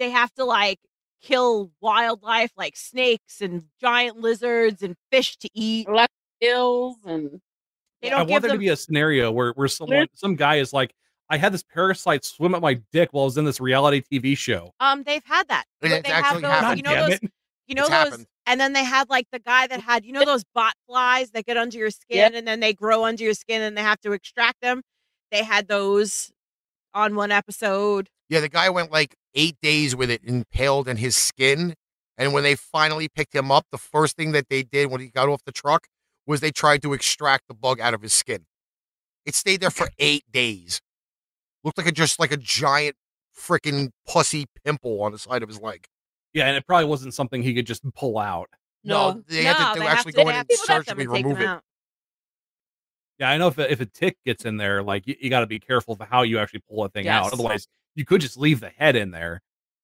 They have to like kill wildlife like snakes and giant lizards and fish to eat. I want there to be a scenario where some guy is like, I had this parasite swim up my dick while I was in this reality TV show. They've had that. It's happened. And then they had like the guy that had, you know, those bot flies that get under your skin and then they grow under your skin and they have to extract them. They had those on one episode. Yeah, the guy went like 8 days with it impaled in his skin. And when they finally picked him up, the first thing that they did when he got off the truck was they tried to extract the bug out of his skin. It stayed there for 8 days. Looked like a giant freaking pussy pimple on the side of his leg. Yeah, and it probably wasn't something he could just pull out. No, they had to go in and surgically remove it. Yeah, I know if a tick gets in there, like you got to be careful of how you actually pull a thing out. Otherwise, you could just leave the head in there,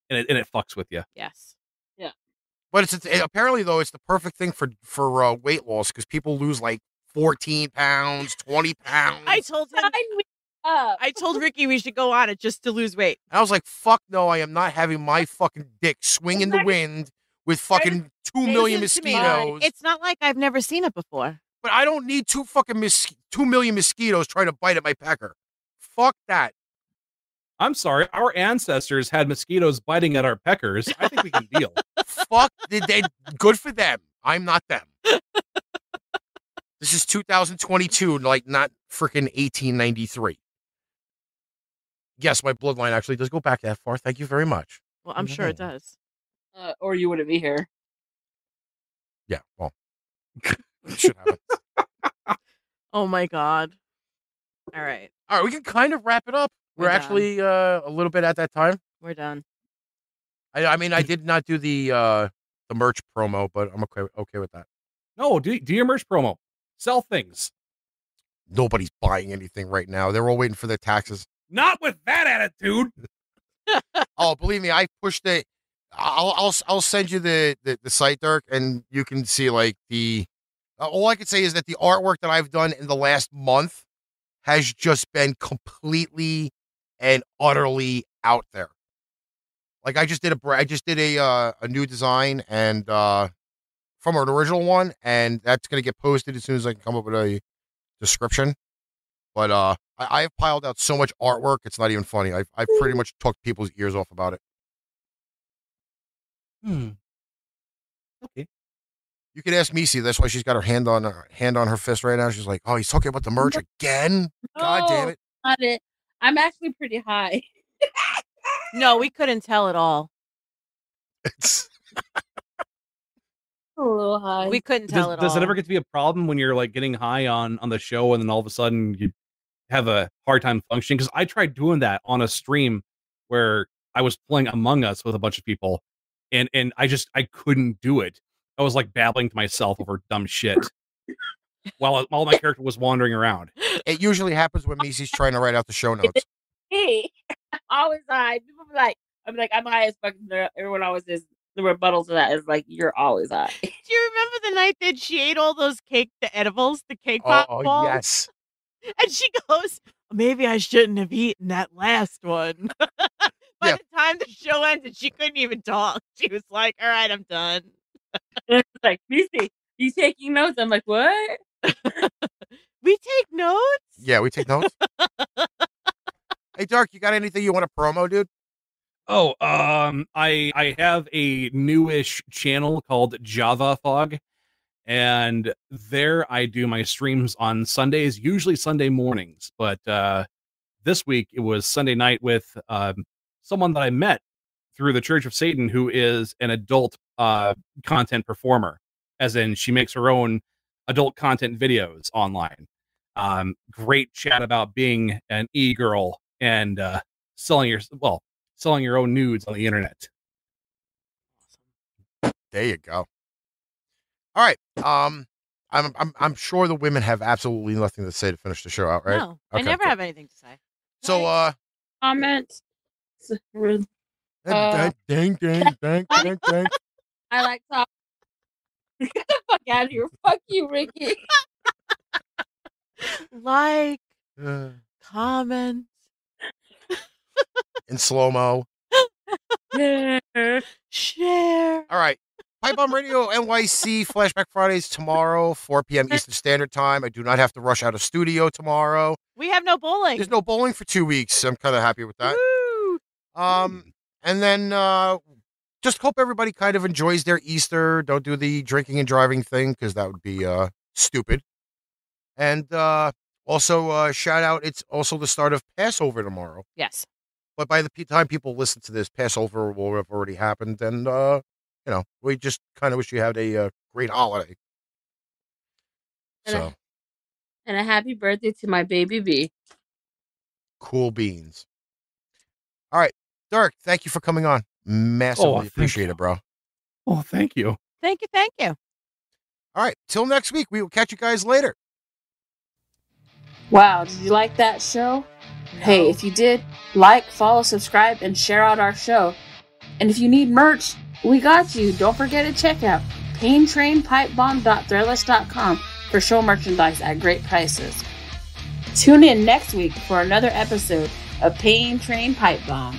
and it fucks with you. Yes, yeah. But apparently though, it's the perfect thing for weight loss because people lose like 14 pounds, 20 pounds. I told Ricky we should go on it just to lose weight. I was like, fuck no, I am not having my fucking dick swing in the wind with fucking 2 million mosquitoes. It's not like I've never seen it before. But I don't need 2 million mosquitoes trying to bite at my pecker. Fuck that. I'm sorry, our ancestors had mosquitoes biting at our peckers. I think we can deal. Fuck, good for them. I'm not them. This is 2022, like not freaking 1893. Yes, my bloodline actually does go back that far. Thank you very much. Well, I'm sure it does. Or you wouldn't be here. Yeah, well. It should happen. Oh, my God. All right. All right, we can kind of wrap it up. We're actually a little bit at that time. We're done. I mean, I did not do the merch promo, but I'm okay with that. No, do your merch promo. Sell things. Nobody's buying anything right now. They're all waiting for their taxes. Not with that attitude. Oh, believe me, I pushed it. I'll send you the site, Dirk, and you can see like the. All I can say is that the artwork that I've done in the last month has just been completely and utterly out there. Like I just did a new design and from an original one, and that's gonna get posted as soon as I can come up with a description. But I have piled out so much artwork, it's not even funny. I've pretty much talked people's ears off about it. Okay. You could ask Meice. That's why she's got her hand on her fist right now. She's like, "Oh, he's talking about the merch again. God damn it!" Got it. I'm actually pretty high. No, we couldn't tell at all. It's a little high. We couldn't tell at all. Does it ever get to be a problem when you're like getting high on the show and then all of a sudden you have a hard time functioning? Because I tried doing that on a stream where I was playing Among Us with a bunch of people, and I couldn't do it. I was like babbling to myself over dumb shit while all my character was wandering around. It usually happens when Meice's trying to write out the show notes. Hey, always high. People be like, I'm high as fuck. Everyone always is. the rebuttal to that is like, you're always hot. Do you remember the night that she ate all those cake, the edibles, the cake pop balls? Oh, yes. And she goes, maybe I shouldn't have eaten that last one. By the time the show ended, she couldn't even talk. She was like, all right, I'm done. It's like, Missy, you taking notes? I'm like, what? We take notes? Yeah, we take notes. Hey, Dirk, you got anything you want to promo, dude? Oh, I have a newish channel called Java Fog, and there I do my streams on Sundays, usually Sunday mornings, but this week it was Sunday night with someone that I met through the Church of Satan, who is an adult content performer, as in she makes her own adult content videos online. Great chat about being an e-girl and selling your own nudes on the internet. There you go. All right. I'm sure the women have absolutely nothing to say to finish the show out, right? No, okay, I never have anything to say. So, comments. Dang. I like talk. Get the fuck out of here. Fuck you, Ricky. Comment. In slow-mo. Share. All right. Pipe Bomb Radio NYC Flashback Fridays tomorrow, 4 p.m. Eastern Standard Time. I do not have to rush out of studio tomorrow. We have no bowling. There's no bowling for 2 weeks. I'm kind of happy with that. Woo. And then just hope everybody kind of enjoys their Easter. Don't do the drinking and driving thing, because that would be stupid. And also, shout out, it's also the start of Passover tomorrow. Yes. But by the time people listen to this, Passover will have already happened. And, you know, we just kind of wish you had a great holiday. And a happy birthday to my baby bee. Cool beans. All right. Dirk, thank you for coming on. Massively appreciate it, bro. Oh, thank you. Thank you. Thank you. All right. Till next week. We will catch you guys later. Wow. Did you like that show? Hey, if you did, like, follow, subscribe, and share out our show. And if you need merch, we got you. Don't forget to check out paintrainpipebomb.threadless.com for show merchandise at great prices. Tune in next week for another episode of Pain Train Pipe Bomb.